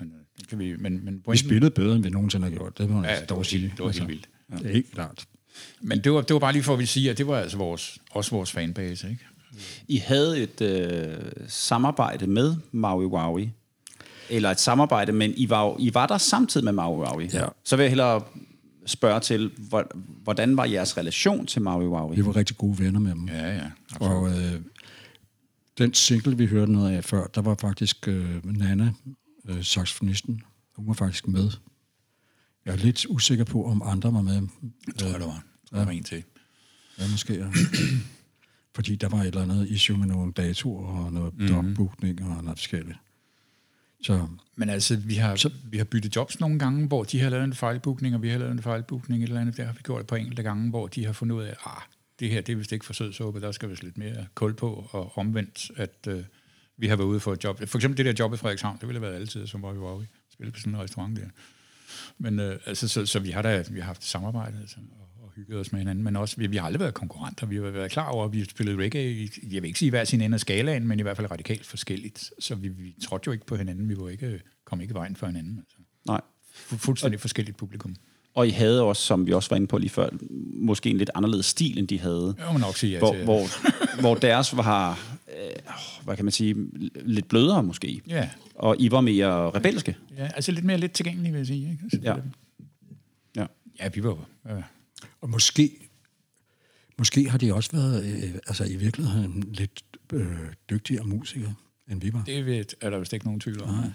Men vi spillede bedre, end vi nogensinde har gjort. Det var helt vildt. Ja. Det er helt klart. Men det var bare lige for at vi siger, at det var altså vores fanbase, ikke? I havde et samarbejde med Maui Waui, eller et samarbejde, men I var der samtidig med Maui Waui. Ja. Så vil jeg hellere spørge til, hvordan var jeres relation til Maui Waui? Vi var rigtig gode venner med dem. Ja. Absolut. Og den single, vi hørte noget af før, der var faktisk Nana, saxofonisten, hun var faktisk med. Jeg er lidt usikker på, om andre var med. Jeg tror, der var. Der var en til. Ja, måske. Ja. Fordi der var et eller andet issue med nogle datoer og noget opbookning og noget forskelligt. Så. Men altså, vi har byttet jobs nogle gange, hvor de har lavet en fejlbookning, og vi har lavet en fejlbookning, et eller andet. Der har vi gjort det på enkelte gange, hvor de har fundet ud af, det her, det er vist ikke for sødsuppe, der skal vi lidt mere kul på, og omvendt, at vi har været ude for et job. For eksempel det der job i Frederikshavn, det ville have været altid, som var vi var i. Spille på sådan en restaurant der. Men så vi har haft samarbejde altså, og hygget os med hinanden, men også, vi har aldrig været konkurrenter. Vi har været klar over, at vi spillede reggae i, jeg vil ikke sige hver sin ende af skalaen, men i hvert fald radikalt forskelligt. Så vi trådte jo ikke på hinanden, vi var ikke, kom ikke vejen for hinanden. Altså. Nej. Fuldstændig forskelligt publikum. Og I havde også, som vi også var inde på lige før, måske en lidt anderledes stil, end de havde. Jeg må nok sige hvor deres var, hvad kan man sige, lidt blødere måske. Ja. Og I var mere rebelske. Ja, altså lidt mere lidt tilgængelige, vil jeg sige. Ikke? Altså, ja, vi var. Ja. Og måske har de også været, altså i virkeligheden, lidt dygtigere musikere, end vi var. Det er der vist ikke nogen tvivl om. Nej,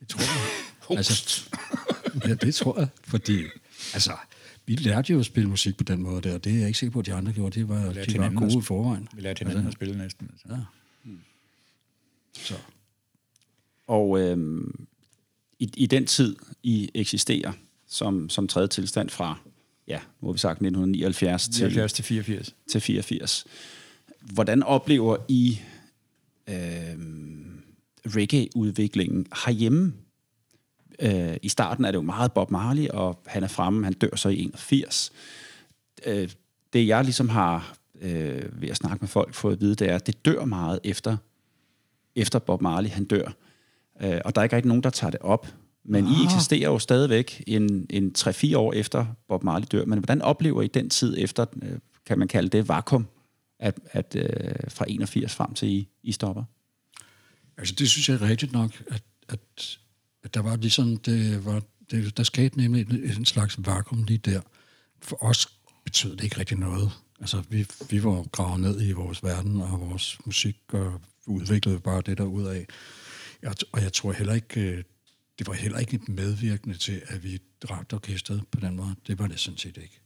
det tror jeg. Altså, ja, det tror jeg, fordi altså, vi lærte jo at spille musik på den måde der, og det er jeg ikke sikker på, at de andre gjorde. Det var, de var gode i forvejen. Vi lærte hinanden at spille næsten. Altså. Ja. Så. Og i den tid, I eksisterer som tredje tilstand fra, ja, må vi sagt, 1979 til 84. Til 84. Hvordan oplever I reggae-udviklingen herhjemme? I starten er det jo meget Bob Marley, og han er fremme, han dør så i 81. Det jeg ligesom har ved at snakke med folk fået at vide, det er, at det dør meget efter Bob Marley, han dør. Og der er ikke rigtig nogen, der tager det op. Men I eksisterer jo stadigvæk en 3-4 år efter Bob Marley dør. Men hvordan oplever I den tid efter, kan man kalde det vakuum, at fra 81 frem til I stopper? Altså det synes jeg er rigtigt nok, at der var ligesom, der skete nemlig en slags vakuum lige der. For os betød det ikke rigtig noget. Altså, vi var gravet ned i vores verden og vores musik, og udviklede bare det derudad. Og jeg tror heller ikke, det var heller ikke medvirkende til, at vi dræbte orkestret på den måde. Det var det sådan set ikke.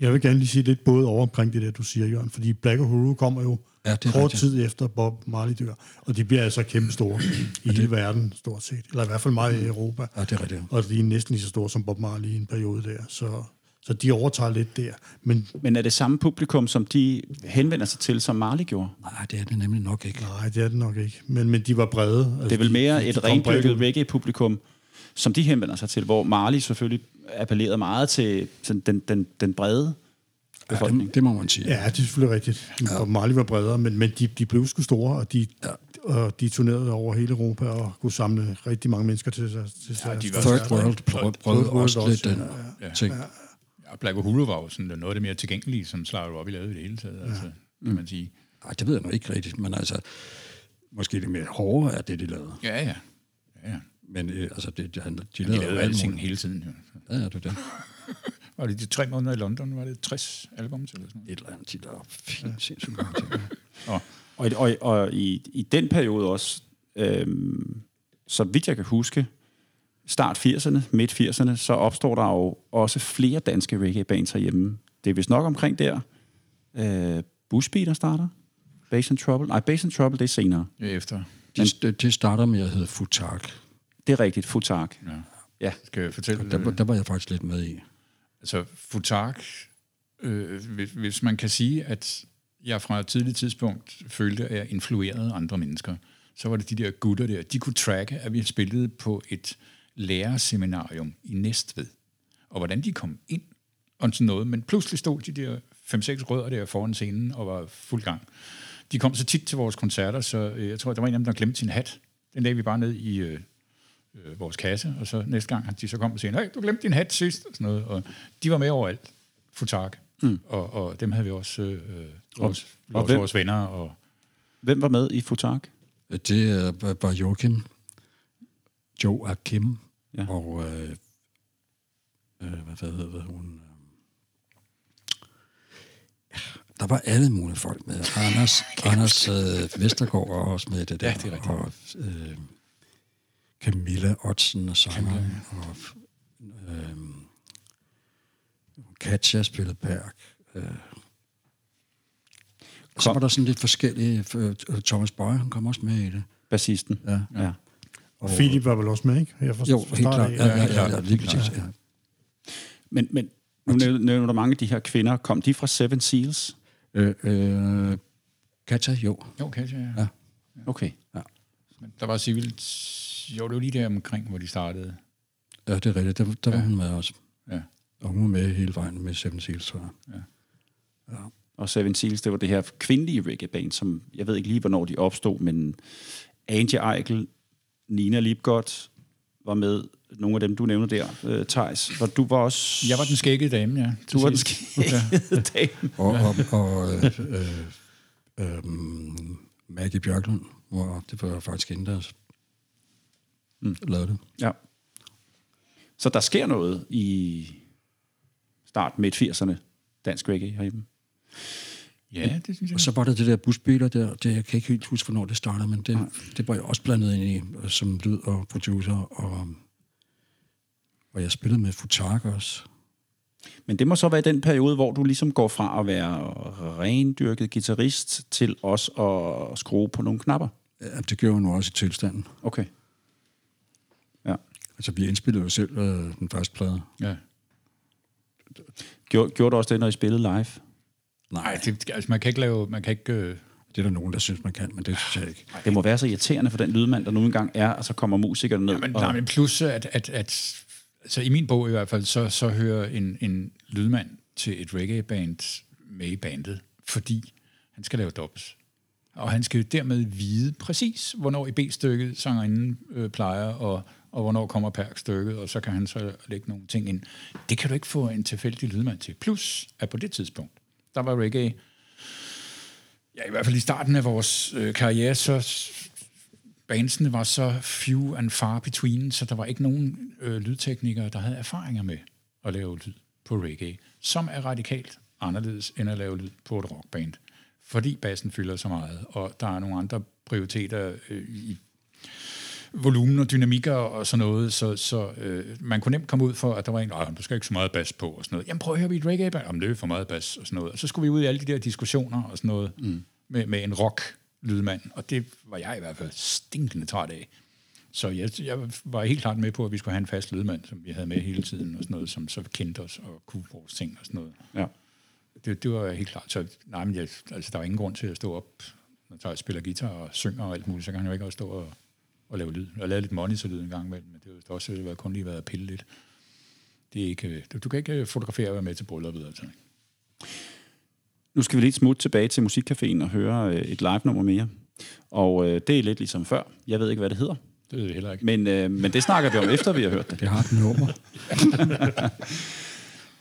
Jeg vil gerne lige sige lidt både over omkring det der, du siger, Jørgen, fordi Black Uhuru kommer jo kort tid efter Bob Marley dør, og de bliver altså kæmpe store i hele verden, stort set, eller i hvert fald meget i Europa. Ja, det er rigtigt. Og de er næsten lige så store som Bob Marley i en periode der, så Så de overtager lidt der. Men er det samme publikum, som de henvender sig til, som Marley gjorde? Nej, det er det nemlig nok ikke. Nej, det er det nok ikke. Men de var brede. Altså, det er vel mere et rendyrket reggae-publikum, som de henvender sig til, hvor Marley selvfølgelig appellerede meget til den brede befolkning. Ja, det må man sige. Ja, det er selvfølgelig rigtigt. Ja. Og Marley var bredere, men de blev sgu store, og de turnerede over hele Europa og kunne samle rigtig mange mennesker til sig. Ja, de var Third World brød også lidt den ting. Ja, Black Hulu var jo sådan noget af det mere tilgængelige, som Slav op i lavede i det hele taget, altså, kan man sige. Ej, det ved jeg nok ikke rigtigt, men altså, måske det mere hårde er det, de lavede. Ja. Men altså, de lavede alting hele tiden, jo. Ja, det var det. Var det de 3 måneder i London, var det 60 album til? Sådan? Et eller andet, de lavede fint sindssygt godt ting. Og i den periode også, så vidt jeg kan huske, start 80'erne, midt 80'erne, så opstår der jo også flere danske reggae-bands herhjemme. Det er vist nok omkring der. Bushbeater starter. Bass and Trouble. Nej, Bass and Trouble, det er senere. Efter. Det starter med, at jeg hedder Futark. Det er rigtigt, Futark. Ja. Skal jeg fortælle? Der var jeg faktisk lidt med i. Altså, Futark, hvis man kan sige, at jeg fra et tidligt tidspunkt følte, at jeg influerede andre mennesker, så var det de der gutter der. De kunne tracke, at vi spillede på et lærerseminarium i Næstved, og hvordan de kom ind og sådan noget, men pludselig stod de der 5-6 rødder der foran scenen og var fuld gang. De kom så tit til vores koncerter, så jeg tror, der var en af dem, der glemte sin hat. Den lagde vi bare ned i vores kasse, og så næste gang de så kom og sagde, nej, du glemte din hat sidst, og sådan noget, og de var med overalt. Futark. Og dem havde vi også vores venner. Og hvem var med i Futark? Det var Joachim. Ja. Og hvad hedder hun? Der var alle mulige folk med. Anders Vestergaard var også med det der. Ja, det er rigtigt. Og Camilla Ottsen og Simon. Og Katja Spilberg. Så var der sådan lidt forskellige. Thomas Bøjer, han kom også med i det. Bassisten. Ja. Og Philip var vel også med, ikke? Jo, helt klart. Ja. Men nu nævner der mange af de her kvinder. Kom de fra Seven Seals? Katja, jo. Katja. Okay. Ja. Der var civilt. Jo, det var lige der omkring, hvor de startede. Ja, det er rigtigt. Der var hun med også. Ja. Og hun var med hele vejen med Seven Seals, tror jeg. Ja. Og Seven Seals, det var det her kvindelige reggae-band, som jeg ved ikke lige, hvornår de opstod, men Angie Eichel, Nina Lipgott var med, nogle af dem, du nævner der, Thijs. Og du var også... Jeg var den skækkede dame, ja. Du var den skækkede dame. Og Maggie Bjørklund, hvor det var faktisk inden der lavede det. Ja. Så der sker noget i start midt 80'erne, dansk reggae herhjemme. Ja, det synes jeg. Og så var der det der busbiler der, det jeg kan ikke helt huske, hvornår det startede, men det var jeg også blandet ind i, som lyd og producer, og jeg spillede med Futark også. Men det må så være den periode, hvor du ligesom går fra at være rendyrket guitarist til også at skrue på nogle knapper? Ja, det gjorde jeg nu også i tilstanden. Okay. Ja. Altså, vi indspillede jo selv den første plade. Ja. Gjorde du også det, når I spillede live? Nej, altså man kan ikke lave... Man kan ikke, det er der nogen, der synes, man kan, men det synes jeg ikke. Det må være så irriterende for den lydmand, der nu engang er, og så kommer musikerne ned. Men plus, at altså i min bog i hvert fald, så hører en lydmand til et reggae-band med i bandet, fordi han skal lave dubs. Og han skal dermed vide præcis, hvornår i B-stykket sangerinden plejer, og hvornår kommer perkstykket, og så kan han så lægge nogle ting ind. Det kan du ikke få en tilfældig lydmand til. Plus, at på det tidspunkt, der var reggae, ja, i hvert fald i starten af vores karriere, så bandsene var så few and far between, så der var ikke nogen lydteknikere, der havde erfaringer med at lave lyd på reggae, som er radikalt anderledes end at lave lyd på et rockband, fordi bassen fylder så meget, og der er nogle andre prioriteter i volumen og dynamikker og sådan noget, så man kunne nemt komme ud for, at der var en, der skal ikke så meget bas på og sådan noget. Jamen prøv at høre, vi et reggae-band, om det er for meget bas og sådan noget. Og så skulle vi ud i alle de der diskussioner og sådan noget med en rock-lydmand, og det var jeg i hvert fald stinkende træt af. Så jeg var helt klart med på, at vi skulle have en fast ledmand, som vi havde med hele tiden, og sådan noget, som så kendte os og kunne vores ting og sådan noget. Ja. Det var helt klart. Så nej, men der var ingen grund til at stå op, når jeg spiller guitar og synger og alt muligt, så kan jeg jo ikke også stå og lave lyd. Jeg lavede lidt monitorlyd en gang imellem, men det har også kun lige været at pille lidt. Det er ikke, du kan ikke fotografere og være med til brylluppet. Altså. Nu skal vi lidt smut tilbage til Musikcaféen og høre et live-nummer mere. Og det er lidt ligesom før. Jeg ved ikke, hvad det hedder. Det ved vi heller ikke. Men det snakker vi om, efter vi har hørt det. Det har den nummer.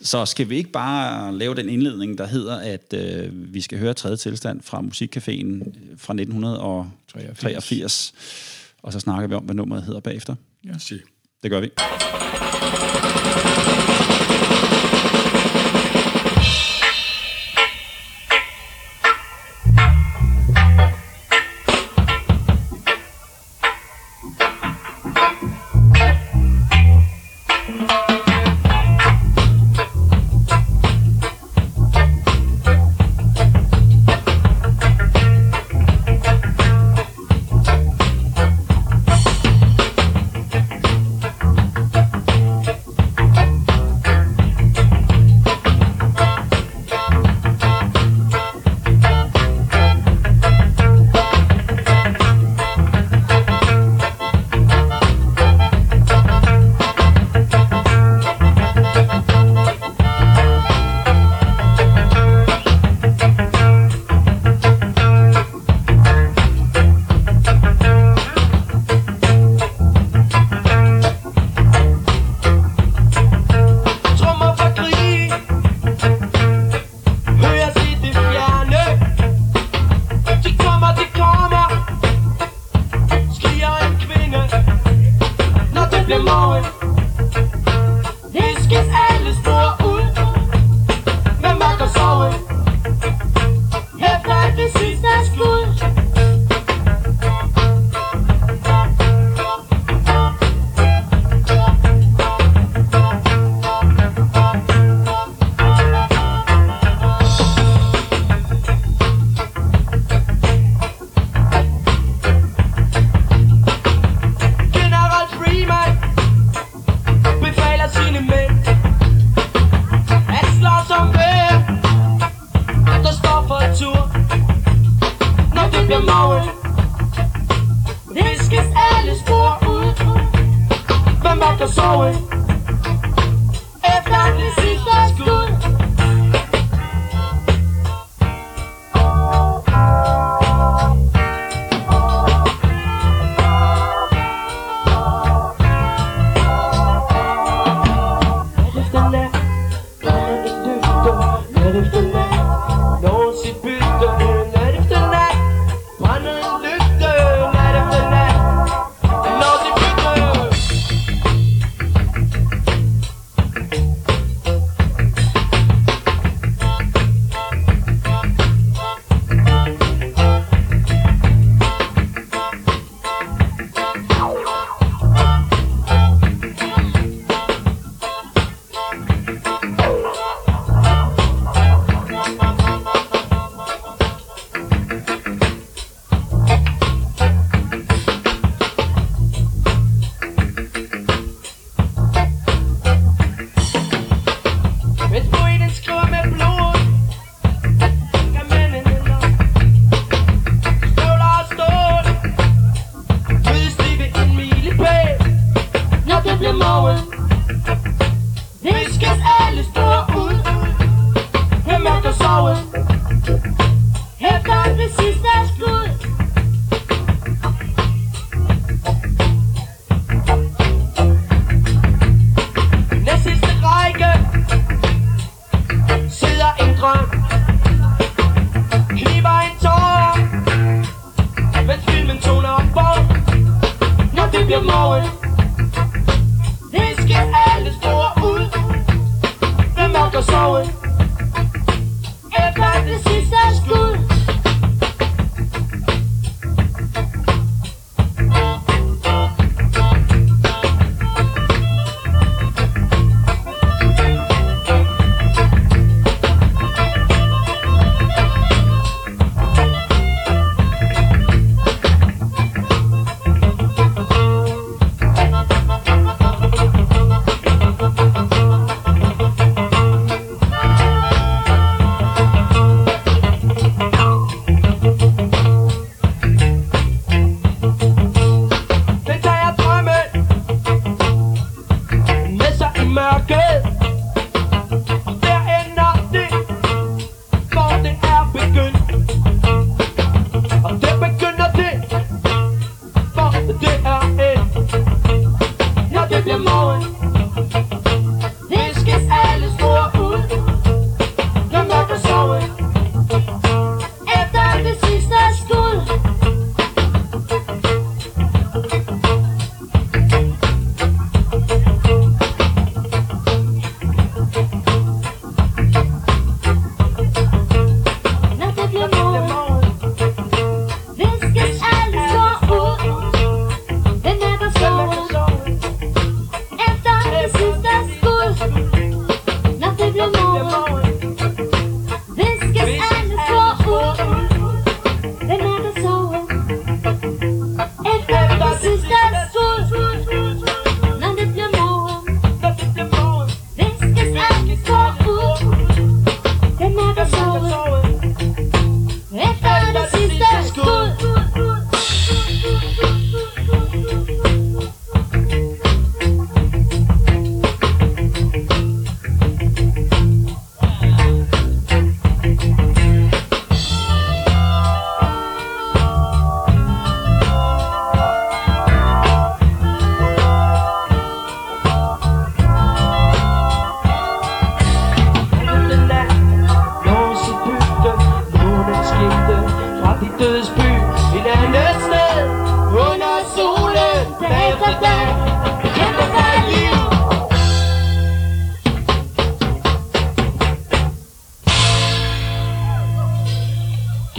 Så skal vi ikke bare lave den indledning, der hedder, at vi skal høre tredje tilstand fra Musikcaféen fra 1983. Og så snakker vi om, hvad nummeret hedder bagefter. Ja, sig. Det gør vi.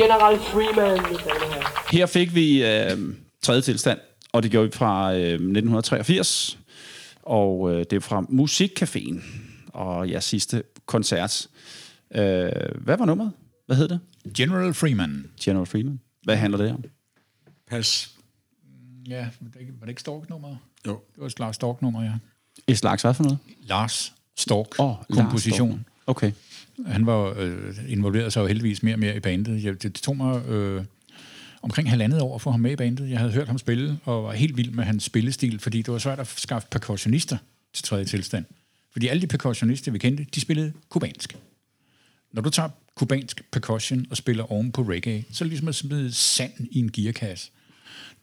General Freeman. Her fik vi tredje tilstand, og det gjorde vi fra 1983. Og det er fra Musikcaféen og jeres sidste koncert. Hvad var nummeret? Hvad hed det? General Freeman. General Freeman. Hvad handler det om? Pas. Ja, var det ikke Stork-nummeret? Jo. Det var et slags Stork-nummer, ja. Et slags hvad for noget? Lars Stork. Komposition. Lars Stork. Okay. Han var involveret sig jo heldigvis mere og mere i bandet. Det tog mig omkring halvandet år at få ham med i bandet. Jeg havde hørt ham spille, og var helt vild med hans spillestil, fordi det var svært at skaffe percussionister til tredje tilstand. Fordi alle de percussionister, vi kendte, de spillede kubansk. Når du tager kubansk percussion og spiller oven på reggae, så er det ligesom at smide sand i en gearkasse.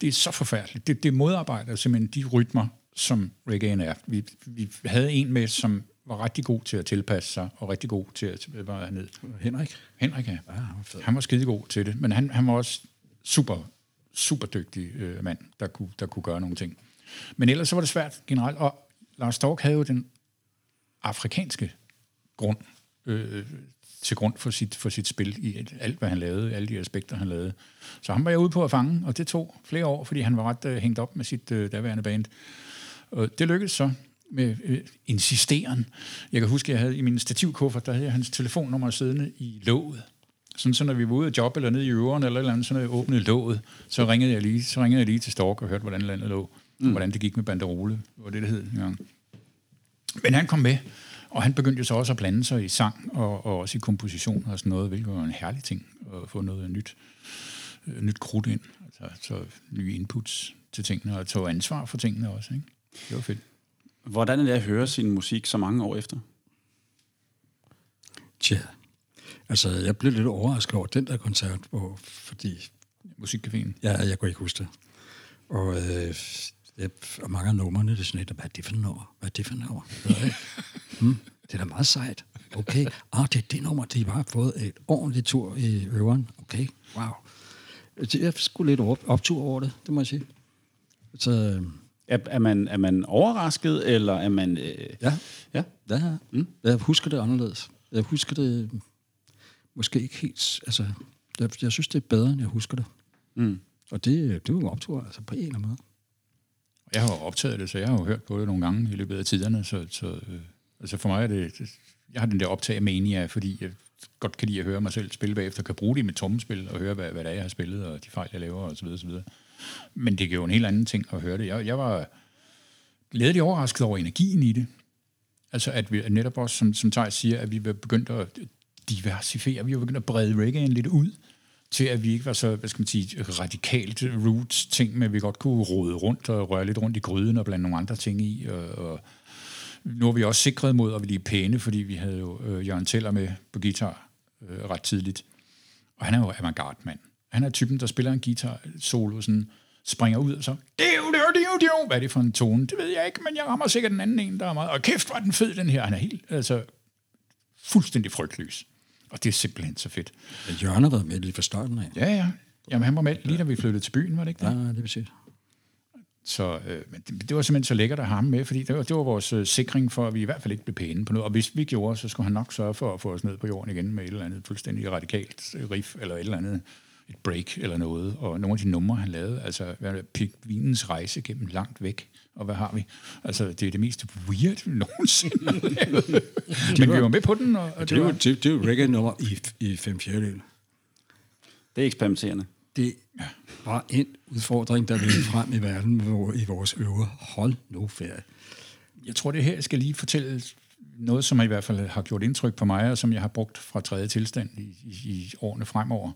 Det er så forfærdeligt. Det modarbejder simpelthen de rytmer, som reggae'en er. Vi havde en med, som var rigtig god til at tilpasse sig, og rigtig god til at... Hvad var han hed? Henrik, ja. Han var skidegod til det, men han var også super dygtig mand, der kunne gøre nogle ting. Men ellers så var det svært generelt, og Lars Stork havde jo den afrikanske grund til grund for sit spil i alt, hvad han lavede, alle de aspekter, han lavede. Så han var jeg ude på at fange, og det tog flere år, fordi han var ret hængt op med sit daværende band. Og det lykkedes så med insisteren. Jeg kan huske, jeg havde i min stativkuffert, der havde jeg hans telefonnummer siddende i låget. Sådan, så når vi var ude at jobbe eller nede i øveren eller et eller andet, så når jeg åbnede låget, så ringede jeg lige til Stork og hørte, hvordan landet lå, hvordan det gik med banderole, og det hed engang. Men han kom med, og han begyndte så også at blande sig i sang og også i komposition og sådan noget, hvilket var en herlig ting at få noget nyt krudt ind, altså så nye inputs til tingene og tog ansvar for tingene også, ikke? Det var fedt. Hvordan er det at høre sin musik så mange år efter? Tja, altså jeg blev lidt overrasket over den der koncert, fordi... Musikcaféen? Ja, jeg kunne ikke huske det. Og mange af numrene, det er sådan et, hvad er det for en nummer? Det er da meget sejt. Okay, det er det nummer, de bare har fået et ordentligt tur i øveren. Okay, wow. Jeg skulle lidt optur over det, det må jeg sige. Så... Er man overrasket, eller er man... Ja. Mm. Jeg husker det anderledes. Jeg husker det måske ikke helt... Altså, jeg synes, det er bedre, end jeg husker det. Mm. Og det var en optur, altså på en eller anden måde. Jeg har optaget det, så jeg har jo hørt på det nogle gange i løbet af tiderne. Så for mig er det... Jeg har den der optag mania, fordi jeg godt kan lide at høre mig selv spille bagefter, kan bruge det med tommespil og høre, hvad det er, jeg har spillet, og de fejl, jeg laver, og så videre, så videre. Men det er jo en helt anden ting at høre det. Jeg var glædelig overrasket over energien i det. Altså at vi netop også, som Thijs siger, at vi var begyndt at diversificere. Vi var begyndt at brede reggaen lidt ud, til at vi ikke var så, hvad skal man sige, radikalt roots ting, men vi godt kunne rode rundt og røre lidt rundt i gryden og blande nogle andre ting i. Og nu var vi også sikret mod, at vi lige pæne, fordi vi havde jo Jørgen Teller med på guitar ret tidligt. Og han er jo avantgarde mand. Han er typen, der spiller en guitar solo, sådan springer ud og så... Hvad er det for en tone? Det ved jeg ikke, men jeg rammer sikkert den anden en, der er meget... Og kæft, var den fed, den her. Han er helt, altså... Fuldstændig frygtløs. Og det er simpelthen så fedt. Jørgen har været med lige fra starten af. Ja. Jamen, han var med lige, da vi flyttede til byen, var det ikke det? Ja, det er præcis. Så men det var simpelthen så lækkert at have ham med, fordi det var vores sikring for, at vi i hvert fald ikke blev pæne på noget. Og hvis vi gjorde, så skulle han nok sørge for at få os ned på jorden igen med et eller andet fuldstændig radikalt riff eller et eller andet... et break eller noget, og nogle af de numre, han lavede, altså, hvad er det, Pigvinens rejse gennem langt væk, og hvad har vi? Altså, det er det mest weird, vi nogensinde har lavet. Men vi var med på den, og det er jo reggae-nummer i 5/4. Det er eksperimenterende. Det var en udfordring, der blev frem i verden, i vores øvre. Hold nu ferie. Jeg tror, det her skal lige fortælle... Noget, som i hvert fald har gjort indtryk på mig, og som jeg har brugt fra tredje tilstand i årene fremover.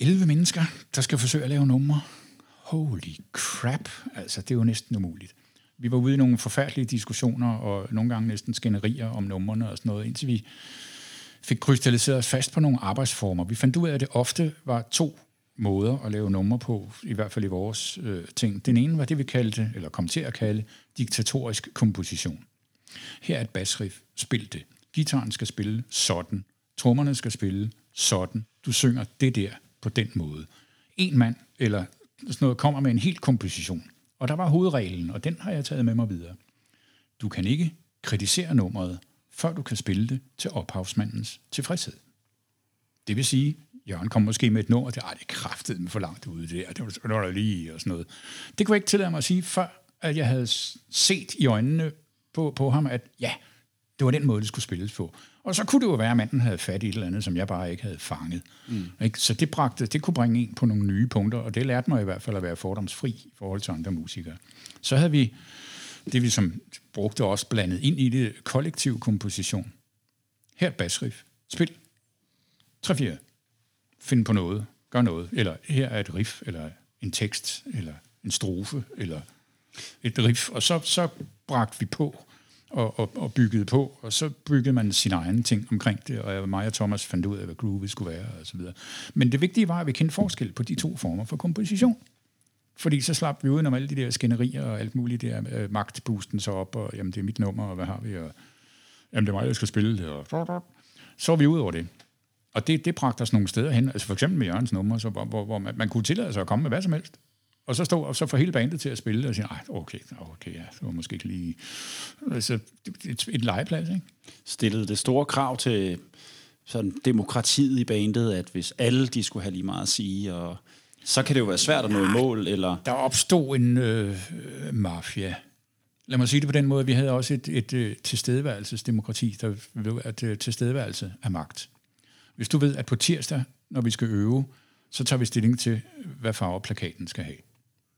11 mennesker, der skal forsøge at lave numre. Holy crap. Altså, det er jo næsten umuligt. Vi var ude i nogle forfærdelige diskussioner, og nogle gange næsten skænderier om numrene og sådan noget, indtil vi fik krystalliseret os fast på nogle arbejdsformer. Vi fandt ud af, at det ofte var to måder at lave numre på, i hvert fald i vores ting. Den ene var det, vi kaldte, eller kom til at kalde, diktatorisk komposition. Her er et basriff. Spil det. Gitaren skal spille sådan. Trommerne skal spille sådan. Du synger det der. På den måde. En mand eller sådan noget kommer med en hel komposition. Og der var hovedreglen, og den har jeg taget med mig videre. Du kan ikke kritisere nummeret, før du kan spille det til ophavsmandens tilfredshed. Det vil sige, Jørgen kom måske med et nummer, det er kraftedeme med for langt ude der, det var der lige og sådan noget. Det kunne jeg ikke tillade mig at sige, før at jeg havde set i øjnene på ham, at ja, det var den måde, det skulle spilles på. Og så kunne det jo være, at manden havde fat i et eller andet, som jeg bare ikke havde fanget. Mm. Så det kunne bringe en på nogle nye punkter, og det lærte mig i hvert fald at være fordomsfri i forhold til andre musikere. Så havde vi det, vi som brugte også blandet ind i det, kollektiv komposition. Her basriff. Spil. 3-4. Find på noget. Gør noget. Eller her er et riff, eller en tekst, eller en strofe, eller et riff. Og så bragte vi på. Og byggede på, og så byggede man sin egen ting omkring det, og mig og Thomas fandt ud af, hvad groove skulle være, og så videre. Men det vigtige var, at vi kendte forskel på de to former for komposition. Fordi så slap vi udenom alle de der skænderier og alt muligt, der magtboosten så op, og jamen, det er mit nummer, og hvad har vi, og jamen, det er mig, der skal spille det, og så var vi ud over det. Og det bragte os nogle steder hen, altså for eksempel med Jørgens nummer, så hvor man kunne tillade sig at komme med hvad som helst. Og så stod og så får hele bandet til at spille, og siger, nej, okay, ja, det var måske ikke lige altså, et legeplads, ikke? Stillede det store krav til sådan demokratiet i bandet, at hvis alle de skulle have lige meget at sige, og så kan det jo være svært at nå et mål, eller... Der opstod en mafia. Lad mig sige det på den måde, vi havde også et tilstedeværelsesdemokrati, der ved at tilstedeværelse er magt. Hvis du ved, at på tirsdag, når vi skal øve, så tager vi stilling til, hvad farve plakaten skal have.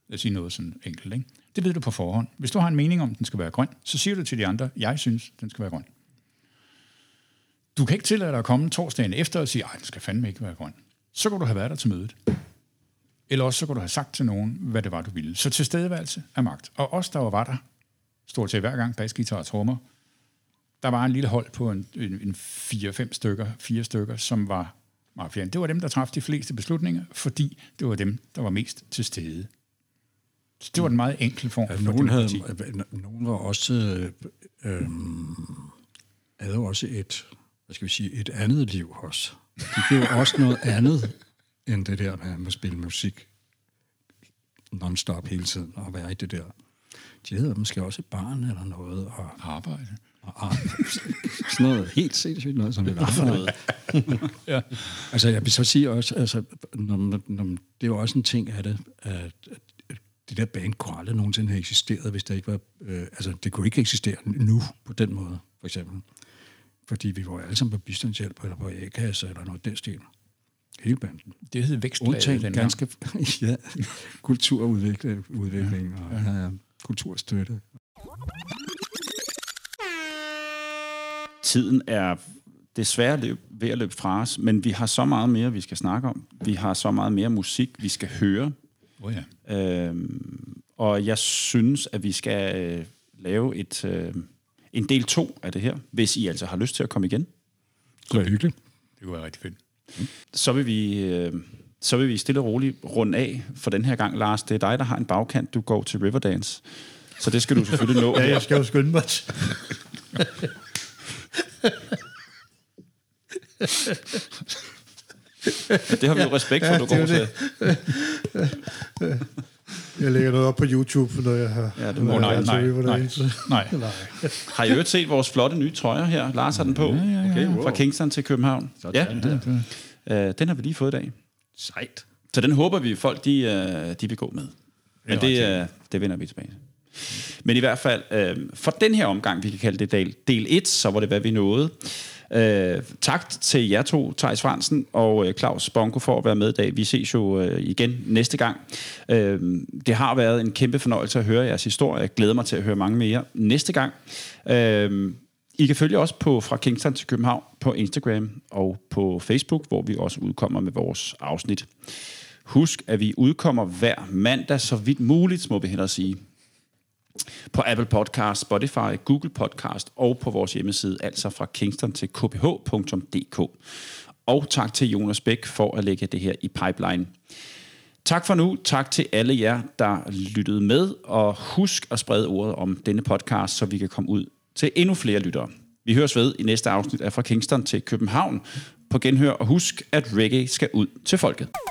Lad os sige noget sådan enkelt, ikke? Det ved du på forhånd. Hvis du har en mening om, den skal være grøn, så siger du til de andre, jeg synes, den skal være grøn. Du kan ikke tillade dig at komme torsdagen efter og sige, ej, den skal fandme ikke være grøn. Så kunne du have været der til mødet. Eller også så kunne du have sagt til nogen, hvad det var, du ville. Så tilstedeværelse er magt. Og os, der var der, stort til hver gang, basgitar og trommer, der var en lille hold på en 4-5 stykker, som var mafiaen. Det var dem, der træffede de fleste beslutninger, fordi det var dem, der var mest til stede. Så det var en meget enkel form for demokrati. Nogen var også havde også et andet liv også. De gjorde også noget andet end det der med at spille musik non-stop hele tiden og være i det der. De havde måske også et barn eller noget og arbejde. Sådan noget helt sindssygt noget, som det var noget. Ja. Altså, jeg vil så sige også, altså, det er jo også en ting af det, at det der band kunne aldrig nogensinde have eksisteret, hvis der ikke var... altså, det kunne ikke eksistere nu på den måde, for eksempel. Fordi vi var alle sammen på bistandshjælp, eller på A-kasse, eller noget den stil. Hele banden. Det hed vækstlaget den ganske, ja, kulturudvikling ja. Og ja, kulturstøtte. Tiden er desværre ved at løbe fra os, men vi har så meget mere, vi skal snakke om. Vi har så meget mere musik, vi skal høre. Oh ja. Og jeg synes, at vi skal lave en del 2 af det her, hvis I altså har lyst til at komme igen. Det kunne være hyggeligt. Det kunne være rigtig fedt. Mm. Så vil vi stille og roligt runde af for den her gang, Lars. Det er dig, der har en bagkant. Du går til Riverdance. Så det skal du selvfølgelig nå. Ja, jeg skal jo skynde mig. Det har vi jo respekt for, ja, du går til. Jeg lægger noget op på YouTube, når jeg har... Ja, nej. Har I jo ikke set vores flotte nye trøjer her? Lars har den på. Ja. Okay, wow. Fra Kingston til København. Ja. Den har vi lige fået i dag. Sejt. Så den håber vi, folk de vil gå med. Men det vender vi tilbage. Men i hvert fald, for den her omgang, vi kan kalde det del 1, så var det, hvad vi nåede. Tak til jer to, Theis Fransen og Claus Bonko, for at være med i dag. Vi ses jo igen næste gang. Det har været en kæmpe fornøjelse at høre jeres historie. Jeg glæder mig til at høre mange mere næste gang. I kan følge os på Fra Kingston til København på Instagram og på Facebook, hvor vi også udkommer med vores afsnit. Husk, at vi udkommer hver mandag, så vidt muligt, må vi hellere sige. På Apple Podcast, Spotify, Google Podcast og på vores hjemmeside, altså fra kingston til kph.dk. Og tak til Jonas Bæk for at lægge det her i pipeline. Tak for nu. Tak til alle jer, der lyttede med. Og husk at sprede ordet om denne podcast, så vi kan komme ud til endnu flere lyttere. Vi høres ved i næste afsnit af Fra Kingston til København. På genhør, og husk, at reggae skal ud til folket.